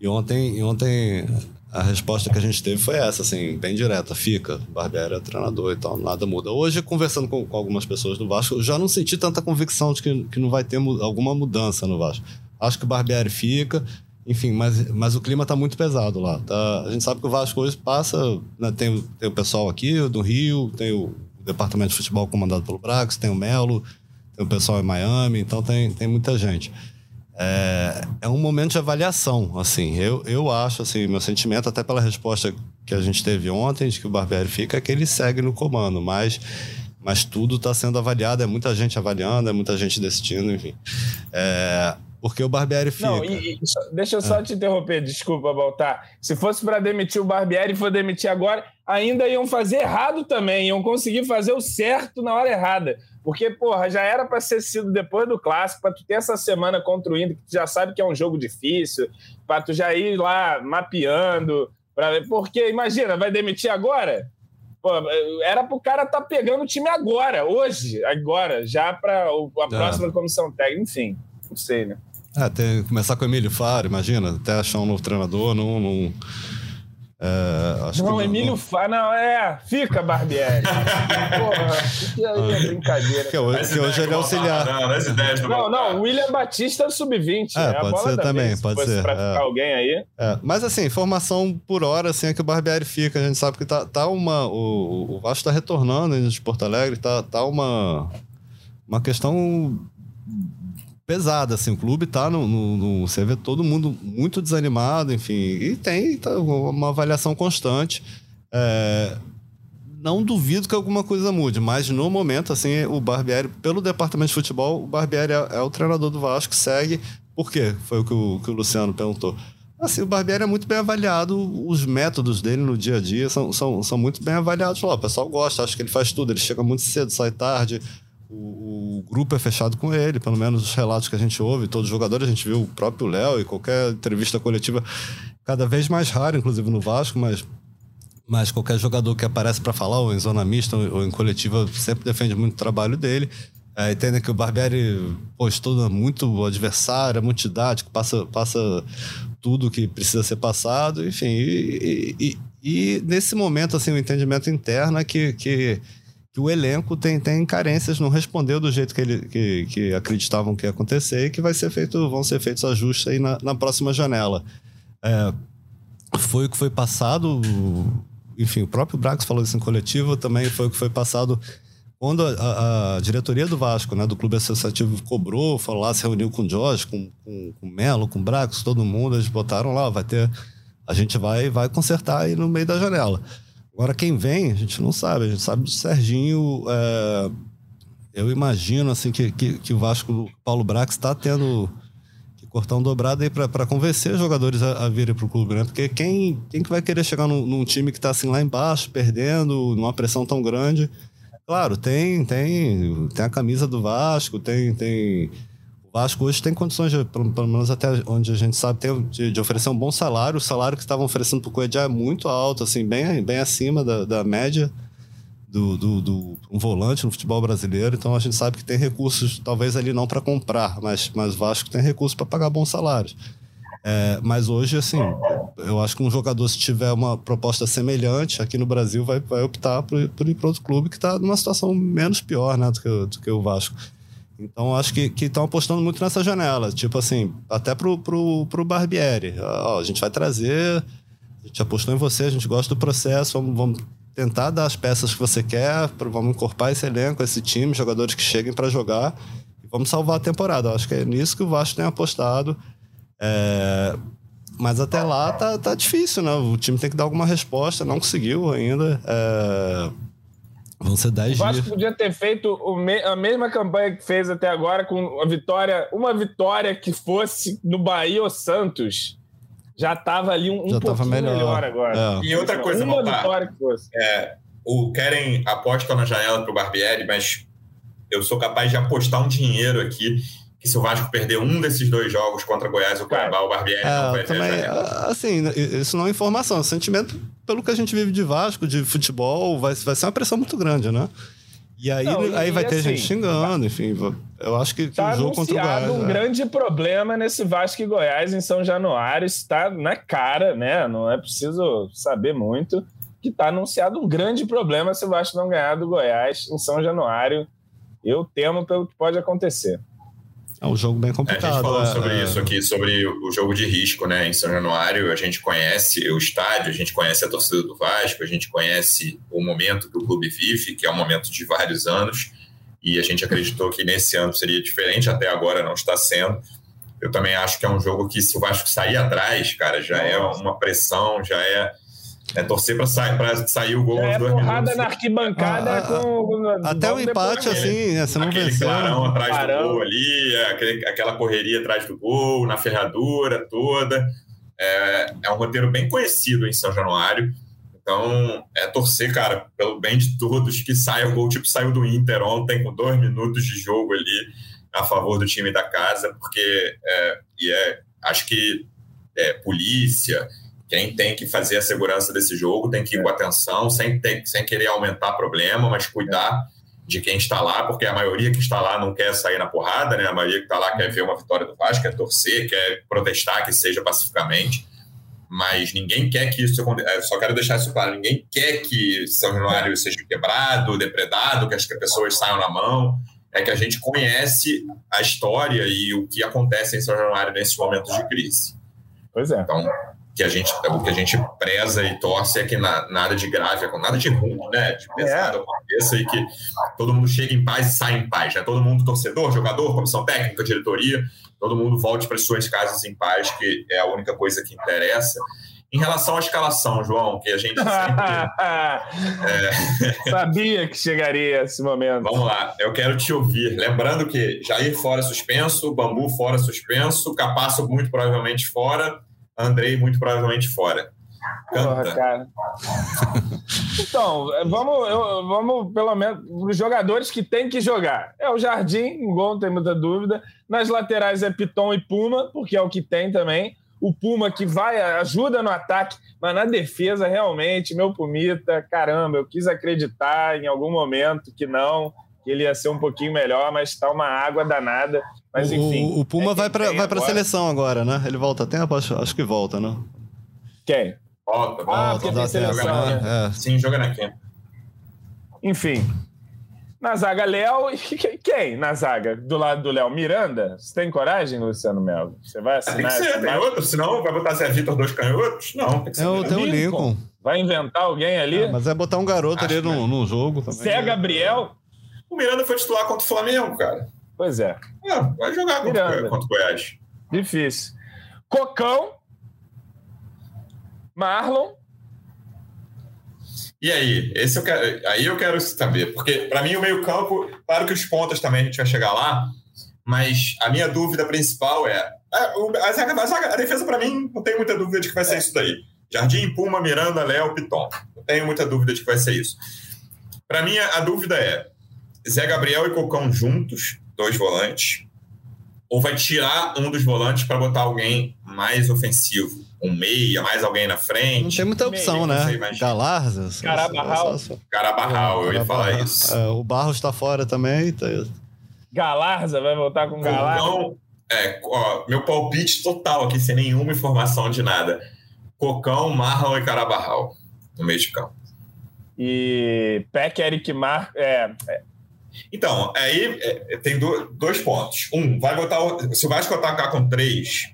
E ontem, e ontem a resposta que a gente teve foi essa, assim, bem direta. Fica. O Barbieri é treinador e tal, nada muda. Hoje, conversando com, com algumas pessoas do Vasco, eu já não senti tanta convicção de que, que não vai ter mu- alguma mudança no Vasco. Acho que o Barbieri fica... Enfim, mas, mas o clima está muito pesado lá. Tá? A gente sabe que o Vasco hoje passa... Né, tem, tem o pessoal aqui do Rio, tem o departamento de futebol comandado pelo Brax, tem o Melo, tem o pessoal em Miami, então tem, tem muita gente. É, é um momento de avaliação, assim. Eu, eu acho, assim, meu sentimento, até pela resposta que a gente teve ontem, de que o Barbieri fica, é que ele segue no comando, mas... mas tudo está sendo avaliado, é muita gente avaliando, é muita gente decidindo, enfim. É, porque o Barbieri fica... Não, e, e, deixa eu só é. te interromper, desculpa, Baltar. Se fosse para demitir o Barbieri e for demitir agora, ainda iam fazer errado também, iam conseguir fazer o certo na hora errada. Porque, porra, já era para ser sido depois do Clássico, para tu ter essa semana contra o Inter, que tu já sabe que é um jogo difícil, para tu já ir lá mapeando, pra... porque, imagina, vai demitir agora? Pô, era pro cara tá pegando o time agora, hoje, agora, já para a é. próxima comissão técnica, enfim, não sei, né? É, tem, começar com o Emílio Faro, imagina, até achar um novo treinador, não, não, Uh, acho não, que Emílio não... fala, não, é, fica, Barbieri. Porra, que é brincadeira. Que, eu, que hoje ele é auxiliar. Não, não, é ideia de não, não, o William Batista é o sub vinte. É, né? Pode a bola ser também, pode ser. Pra é. ficar alguém aí. É. Mas assim, informação por hora, assim, é que o Barbieri fica. A gente sabe que tá, tá uma. O, o Vasco tá retornando ainda de Porto Alegre, tá, tá uma. Uma questão pesada, assim, o clube tá no, no, no... Você vê todo mundo muito desanimado, enfim, e tem tá uma avaliação constante. É, não duvido que alguma coisa mude, mas no momento, assim, o Barbieri, pelo departamento de futebol, o Barbieri é, é o treinador do Vasco, segue, por quê? Foi o que, o que o Luciano perguntou. Assim, o Barbieri é muito bem avaliado, os métodos dele no dia a dia são, são, são muito bem avaliados. Ó, o pessoal gosta, acho que ele faz tudo, ele chega muito cedo, sai tarde... O, o grupo é fechado com ele, pelo menos os relatos que a gente ouve, todos os jogadores, a gente viu o próprio Léo e qualquer entrevista coletiva, cada vez mais raro, inclusive no Vasco, mas, mas qualquer jogador que aparece para falar, ou em zona mista, ou em coletiva, sempre defende muito o trabalho dele. É, entendem que o Barbieri estuda muito o adversário, é muito didático, passa, passa tudo que precisa ser passado, enfim. E, e, e, e nesse momento, assim, o entendimento interno é que... que que o elenco tem, tem carências, não respondeu do jeito que, ele, que, que acreditavam que ia acontecer e que vai ser feito, vão ser feitos ajustes aí na, na próxima janela. É, foi o que foi passado, enfim, o próprio Brax falou isso em coletivo, também foi o que foi passado quando a, a diretoria do Vasco, né, do Clube Associativo, cobrou, falou lá, se reuniu com o Jorge, com, com, com o Melo, com o Brax, todo mundo, eles botaram lá, vai ter, a gente vai, vai consertar aí no meio da janela. Agora, quem vem, a gente não sabe. A gente sabe do Serginho. É, eu imagino assim, que, que, que o Vasco, o Paulo Brax, está tendo que cortar um dobrado aí para convencer os jogadores a, a virem para o clube, né? Porque quem, quem que vai querer chegar num, num time que está assim, lá embaixo, perdendo, numa pressão tão grande? Claro, tem, tem, tem a camisa do Vasco, tem... tem... O Vasco hoje tem condições, de, pelo, pelo menos até onde a gente sabe, tem, de, de oferecer um bom salário. O salário que estavam oferecendo para o Cuejá é muito alto, assim, bem, bem acima da, da média do, do, do um volante no futebol brasileiro. Então a gente sabe que tem recursos, talvez ali não para comprar, mas, mas o Vasco tem recursos para pagar bons salários. É, mas hoje, assim, eu acho que um jogador, se tiver uma proposta semelhante aqui no Brasil, vai, vai optar por, por ir para outro clube que está numa situação menos pior, né, do, que, do que o Vasco. Então, acho que estão apostando muito nessa janela. Tipo assim, até pro, pro, pro Barbieri. Ó, a gente vai trazer, a gente apostou em você, a gente gosta do processo, vamos, vamos tentar dar as peças que você quer, vamos encorpar esse elenco, esse time, jogadores que cheguem para jogar, e vamos salvar a temporada. Acho que é nisso que o Vasco tem apostado. É... Mas até lá tá, tá difícil, né? O time tem que dar alguma resposta, não conseguiu ainda. É... Vão ser dez dias. O Vasco podia ter feito o me- a mesma campanha que fez até agora, com a vitória, uma vitória que fosse no Bahia ou Santos. Já estava ali um, um pouquinho melhor, melhor agora. É. E outra coisa, uma Mopá, vitória que fosse. É, o querem apostar na janela para o Barbieri, mas eu sou capaz de apostar um dinheiro aqui que se o Vasco perder um desses dois jogos contra Goiás ou Carabajal, o Barbieri é, não vai ver a janela. Assim, isso não é informação, é sentimento pelo que a gente vive de Vasco, de futebol, vai, vai ser uma pressão muito grande, né? E aí, não, e aí vai ter assim, gente xingando, enfim, eu acho que, que tá o jogo contra o Goiás... Tá anunciado um é. grande problema nesse Vasco e Goiás em São Januário, está na cara, né? Não é preciso saber muito, que tá anunciado um grande problema se o Vasco não ganhar do Goiás em São Januário. Eu temo pelo que pode acontecer. É um jogo bem complicado. É, a gente falou é, sobre é... isso aqui, sobre o jogo de risco, né? Em São Januário, a gente conhece o estádio, a gente conhece a torcida do Vasco, a gente conhece o momento que o clube vive, que é um momento de vários anos, e a gente acreditou que nesse ano seria diferente, até agora não está sendo. Eu também acho que é um jogo que, se o Vasco sair atrás, cara, já é uma pressão, já é... É torcer pra sair, pra sair o gol. É porrada na arquibancada ah, com... Até o empate, assim, né? Você não aquele venceu. Aquele clarão atrás clarão. do gol ali, aquele, aquela correria atrás do gol, na ferradura toda. É, é um roteiro bem conhecido em São Januário. Então, é torcer, cara, pelo bem de todos, que saia o gol. Tipo, saiu do Inter ontem, com dois minutos de jogo ali, a favor do time da casa, porque é, e é, acho que é, polícia... Quem tem que fazer a segurança desse jogo tem que ir com atenção, sem, ter, sem querer aumentar problema, mas cuidar de quem está lá, porque a maioria que está lá não quer sair na porrada, né? A maioria que está lá quer ver uma vitória do Vasco, quer torcer, quer protestar, que seja pacificamente. mas ninguém quer que isso aconteça. Só quero deixar isso claro: ninguém quer que São Januário seja quebrado, depredado, que as pessoas saiam na mão. É que a gente conhece a história e o que acontece em São Januário nesses momentos de crise. Pois é. Então, que a gente, o que a gente preza e torce é que na, nada de grave, nada de ruim, né? De pesado aconteça e que todo mundo chegue em paz e saia em paz, né? Todo mundo, torcedor, jogador, comissão técnica, diretoria, todo mundo volte para as suas casas em paz, que é a única coisa que interessa. Em relação à escalação, João, que a gente sempre... é... Sabia que chegaria esse momento. Vamos lá, eu quero te ouvir. Lembrando que Jair fora suspenso, Bambu fora suspenso, Capasso muito provavelmente fora, Andrei muito provavelmente fora. Canta. Porra, cara. Então, vamos, eu, vamos pelo menos os jogadores que tem que jogar. É o Jardim, um gol, não tem muita dúvida. Nas laterais é Piton e Puma, porque é o que tem também. O Puma que vai, ajuda no ataque, mas na defesa, realmente, meu Pumita, caramba, eu quis acreditar em algum momento que não, que ele ia ser um pouquinho melhor, mas tá uma água danada, mas enfim. O, o Puma é vai pra, vai pra seleção agora, né? Ele volta a tempo? Acho, acho que volta, né? Quem? Volta, volta. Ah, porque tem seleção, né? É. Sim, joga na quem? Enfim. Na zaga, Léo. Quem na zaga? Do lado do Léo? Miranda? Você tem coragem, Luciano Mello? Você vai assinar? Tem que ser, tem outro. Senão vai botar Zé Vitor, dois canhotos? Não, tem que ser. Eu tenho o Lincoln. Vai inventar alguém ali? Ah, mas vai botar um garoto acho ali no, é. no jogo também. Zé Gabriel? O Miranda foi titular contra o Flamengo, cara. Pois é. é vai jogar contra, contra o Goiás. Difícil. Cocão. Marlon. E aí? Esse eu quero, aí eu quero saber, porque para mim o meio-campo, claro que os pontas também a gente vai chegar lá, mas a minha dúvida principal é, a, zaga, a, zaga, a defesa para mim não tem muita dúvida de que vai ser isso daí. Jardim, Puma, Miranda, Léo, Piton. Não tenho muita dúvida de que vai ser isso. Para mim a dúvida é, Zé Gabriel e Cocão juntos, dois volantes, ou vai tirar um dos volantes para botar alguém mais ofensivo? Um meia, mais alguém na frente. Não tem muita opção, meia, né? Galarza. Carabajal. Carabajal, eu ia falar isso. É, o Barros está fora também. Tá... Galarza, vai voltar com Galarza. Cocão, é, ó, meu palpite total aqui, sem nenhuma informação de nada. Cocão, Marlon e Carabajal no meio de campo. E Peck, Eric Marcos... É... É. Então, aí é, tem do, dois pontos. Um, vai botar o, se o Vasco atacar com três...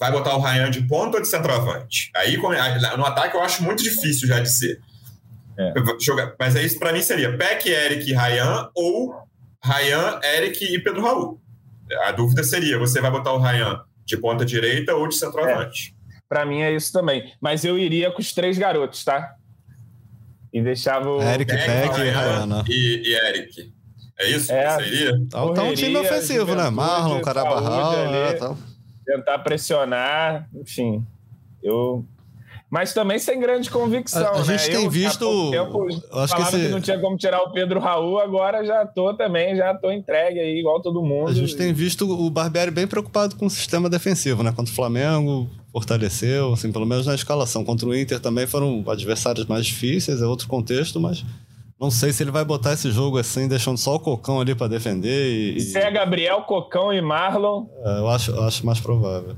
Vai botar o Rayan de ponta ou de centroavante? Aí, no ataque, eu acho muito difícil já de ser. É. Mas aí, para mim, seria Peck, Eric e Rayan ou Rayan, Eric e Pedro Raul. A dúvida seria, você vai botar o Rayan de ponta direita ou de centroavante? É. Para mim, é isso também. Mas eu iria com os três garotos, tá? E deixava o... Eric, Peck e Rayan. E, e Eric. É isso é. que seria? Tá um time ofensivo, né? Marlon, Carabajal, né? Tal. Tentar pressionar, enfim. Eu... Mas também sem grande convicção. A, a gente né? tem eu, visto. Há pouco tempo, eu acho que, esse... que não tinha como tirar o Pedro Raul, agora já tô também, já tô entregue aí, igual todo mundo. A gente e... tem visto o Barbieri bem preocupado com o sistema defensivo, né? Contra o Flamengo, fortaleceu, assim, pelo menos na escalação. Contra o Inter também foram adversários mais difíceis, é outro contexto, mas. Não sei se ele vai botar esse jogo assim, deixando só o Cocão ali para defender. E... Zé Gabriel, Cocão e Marlon. É, eu, acho, eu acho mais provável.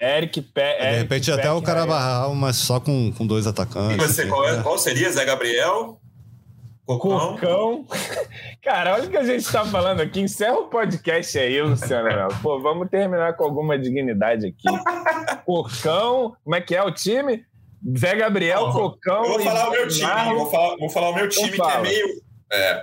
Eric Pé. De repente Eric até Peck, o Carabajal, mas só com, com dois atacantes. E você, assim, qual, é, qual seria Zé Gabriel? Cocão? Cocão. Cara, olha o que a gente tá falando aqui. Encerra o podcast aí, Luciano. Pô, vamos terminar com alguma dignidade aqui. Cocão, como é que é o time? Zé Gabriel, Cocão... Eu vou falar o meu time, vou falar, vou falar o meu time que é meio... É,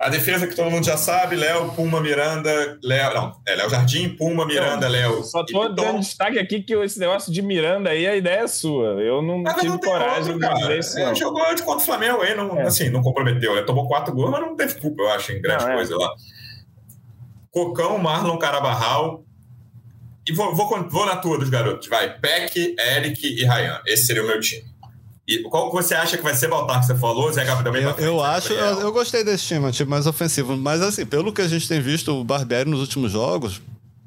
a defesa que todo mundo já sabe, Léo, Puma, Miranda... Léo, não, é Léo Jardim, Puma, Miranda, Léo... Só tô dando destaque aqui que esse negócio de Miranda aí, a ideia é sua. Eu não mas tive não coragem outro, de dizer isso, não. É, jogou de contra o Flamengo aí, não, é. assim, não comprometeu. Ele tomou quatro gols, mas não teve culpa, eu acho, em grande não, coisa é. lá. Cocão, Marlon, Carabajal... E vou, vou, vou na tua dos garotos, vai. Peck, Eric e Rayan. Esse seria o meu time. E qual você acha que vai ser, Baltar, que você falou? Zé Gabriel eu, frente, eu acho, eu, eu gostei desse time, um time mais ofensivo. Mas assim, pelo que a gente tem visto, o Barbieri nos últimos jogos,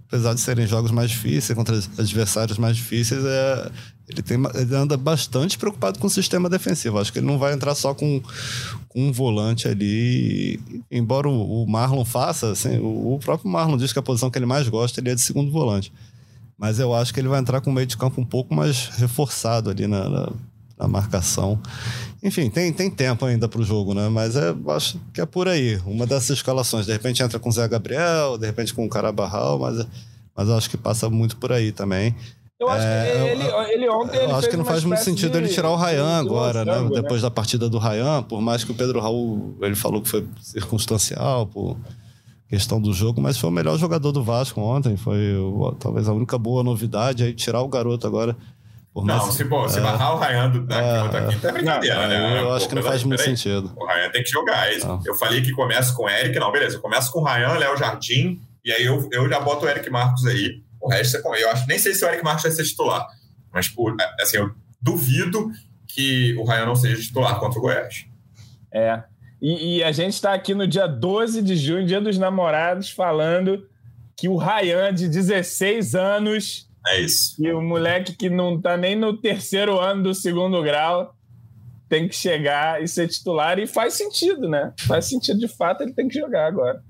apesar de serem jogos mais difíceis, contra adversários mais difíceis, é, ele, tem, ele anda bastante preocupado com o sistema defensivo. Acho que ele não vai entrar só com, com um volante ali. Embora o, o Marlon faça, assim, o, o próprio Marlon diz que a posição que ele mais gosta ele é de segundo volante. Mas eu acho que ele vai entrar com o meio de campo um pouco mais reforçado ali na, na, na marcação. Enfim, tem, tem tempo ainda pro jogo, né? Mas é, acho que é por aí. Uma dessas escalações. De repente entra com o Zé Gabriel, de repente com o Carabajal, mas, mas eu acho que passa muito por aí também. Eu acho é, que ele, eu, ele ontem... Eu ele acho que não faz muito sentido de, ele tirar o Rayan agora, né? Né? Depois da partida do Rayan, por mais que o Pedro Raul, ele falou que foi circunstancial, por questão do jogo, mas foi o melhor jogador do Vasco ontem, foi talvez a única boa novidade, aí tirar o garoto agora. Por mais, não, se, pô, é, se barrar o Rayan do, daqui, é, daqui, daqui, é brincadeira, é, né? Eu, eu acho pô, que não faz muito aí. Sentido. O Rayan tem que jogar, não. Eu falei que começa com o Eric, não, beleza, eu começo com o Rayan, Léo Jardim, e aí eu, eu já boto o Eric Marcos aí. O resto é com ele. Eu acho, nem sei se o Eric Marcos vai ser titular, mas por, assim, eu duvido que o Rayan não seja titular contra o Goiás. É, e, e a gente está aqui no dia doze de junho, dia dos namorados, falando que o Rayan, de dezesseis anos, é isso. E o moleque que não está nem no terceiro ano do segundo grau, tem que chegar e ser titular, e faz sentido, né? Faz sentido, de fato, ele tem que jogar agora.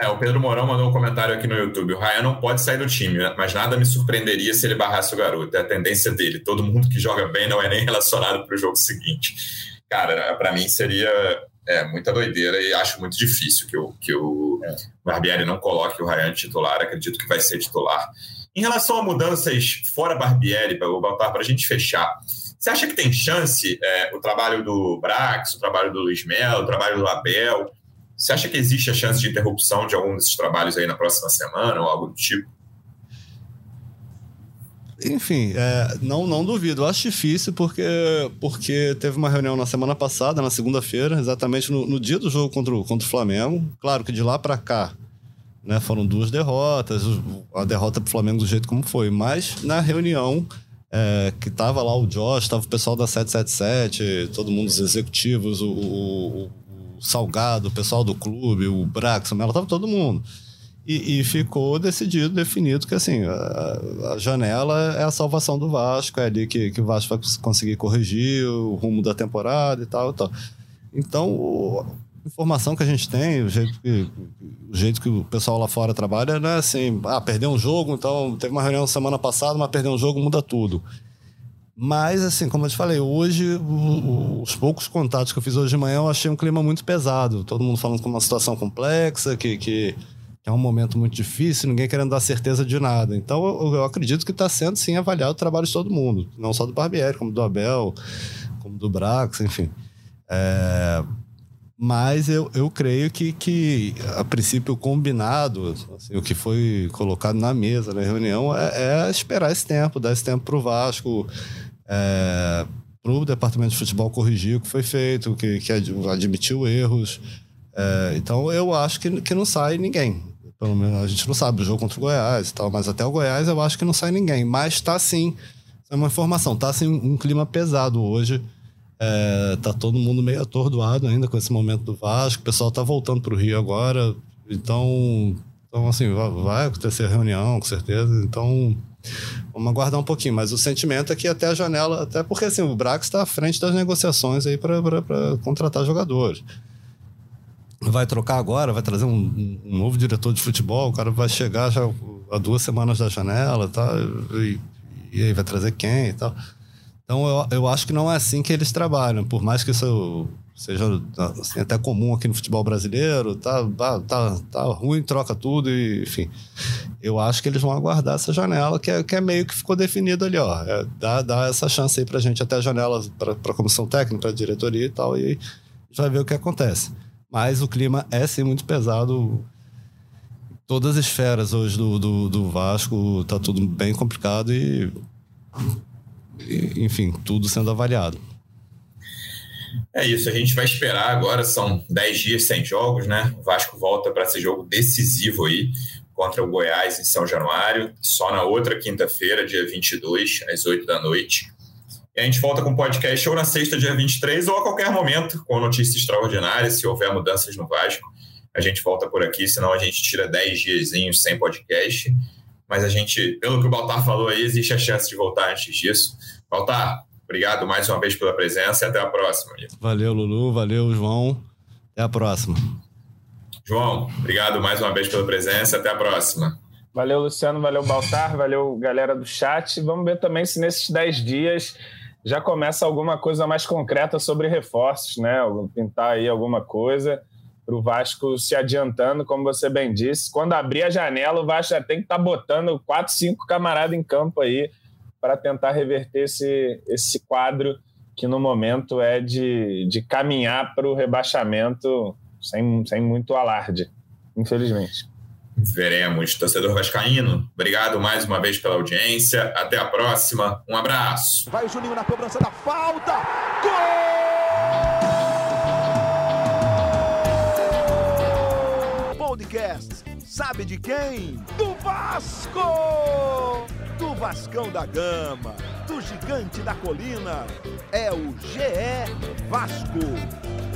É, o Pedro Mourão mandou um comentário aqui no YouTube. O Rayan não pode sair do time, mas nada me surpreenderia se ele barrasse o garoto. É a tendência dele. Todo mundo que joga bem não é nem relacionado para o jogo seguinte. Cara, para mim seria é, muita doideira e acho muito difícil que o, que o é. Barbieri não coloque o Rayan titular. Acredito que vai ser titular. Em relação a mudanças fora Barbieri, vou botar para a gente fechar. Você acha que tem chance é, o trabalho do Brax, o trabalho do Luiz Melo, o trabalho do Abel? Você acha que existe a chance de interrupção de algum desses trabalhos aí na próxima semana ou algo do tipo? Enfim, é, não, não duvido. Eu acho difícil porque, porque teve uma reunião na semana passada, na segunda-feira, exatamente no, no dia do jogo contra o, contra o Flamengo. Claro que de lá para cá, né, foram duas derrotas, a derrota para o Flamengo do jeito como foi, mas na reunião... É, que estava lá o Josh, estava o pessoal da sete sete sete, todo mundo dos executivos, o, o, o Salgado, o pessoal do clube, o Brax, o Melo, estava todo mundo. E, e ficou decidido, definido que assim, a, a janela é a salvação do Vasco, é ali que, que o Vasco vai conseguir corrigir o rumo da temporada e tal. E tal. Então, o, a informação que a gente tem, o jeito que o, jeito que o pessoal lá fora trabalha, né? Assim, ah, perdeu um jogo, então teve uma reunião semana passada, mas perdeu um jogo, muda tudo. Mas, assim, como eu te falei, hoje, o, o, os poucos contatos que eu fiz hoje de manhã, eu achei um clima muito pesado. Todo mundo falando que é uma situação complexa, que, que, que é um momento muito difícil, ninguém querendo dar certeza de nada. Então, eu, eu acredito que está sendo, sim, avaliado o trabalho de todo mundo. Não só do Barbieri, como do Abel, como do Brax, enfim. É... Mas eu, eu creio que, que, a princípio, o combinado, assim, o que foi colocado na mesa, na reunião, é, é esperar esse tempo, dar esse tempo para o Vasco, é, para o Departamento de Futebol corrigir o que foi feito, que, que admitiu erros. É, então, eu acho que, que não sai ninguém. Pelo menos a gente não sabe, o jogo contra o Goiás e tal, mas até o Goiás eu acho que não sai ninguém. Mas está sim, é uma informação, está sim um clima pesado hoje. É, tá todo mundo meio atordoado ainda com esse momento do Vasco, o pessoal tá voltando pro Rio agora, então, então assim, vai, vai acontecer a reunião, com certeza, então vamos aguardar um pouquinho, mas o sentimento é que até a janela, até porque assim, o Brax está à frente das negociações aí para contratar jogadores, vai trocar agora, vai trazer um, um novo diretor de futebol, o cara vai chegar já há duas semanas da janela, tá? e, e aí vai trazer quem e tal. Então, eu, eu acho que não é assim que eles trabalham, por mais que isso seja assim, até comum aqui no futebol brasileiro, tá, tá, tá ruim, troca tudo, e, enfim. Eu acho que eles vão aguardar essa janela, que é, que é meio que ficou definido ali, ó. É, dá, dá essa chance aí pra gente, até a janela, pra, pra comissão técnica, pra diretoria e tal, e já vai ver o que acontece. Mas o clima é, sim, muito pesado. Todas as esferas hoje do, do, do Vasco, tá tudo bem complicado e... enfim, tudo sendo avaliado. É isso, a gente vai esperar agora, são dez dias sem jogos, né? O Vasco volta para esse jogo decisivo aí, contra o Goiás em São Januário, só na outra quinta-feira, dia vinte e dois, às oito da noite. E a gente volta com o podcast ou na sexta, dia vinte e três, ou a qualquer momento, com notícias extraordinárias, se houver mudanças no Vasco, a gente volta por aqui, senão a gente tira dez diazinhos sem podcast. Mas a gente, pelo que o Baltar falou aí, existe a chance de voltar antes disso. Baltar, obrigado mais uma vez pela presença e até a próxima. Amigo. Valeu, Lulu. Valeu, João. Até a próxima. João, obrigado mais uma vez pela presença e até a próxima. Valeu, Luciano, valeu, Baltar, valeu, galera do chat. Vamos ver também se nesses dez dias já começa alguma coisa mais concreta sobre reforços, né? Pintar aí alguma coisa para o Vasco se adiantando, como você bem disse. Quando abrir a janela, o Vasco já tem que estar tá botando quatro, cinco camaradas em campo aí para tentar reverter esse, esse quadro que no momento é de, de caminhar para o rebaixamento sem, sem muito alarde, infelizmente. Veremos. Torcedor vascaíno, obrigado mais uma vez pela audiência. Até a próxima. Um abraço. Vai o Juninho na cobrança da falta. Gol! Podcast. Sabe de quem? Do Vasco! Do Vascão da Gama. Do Gigante da Colina. É o G E Vasco.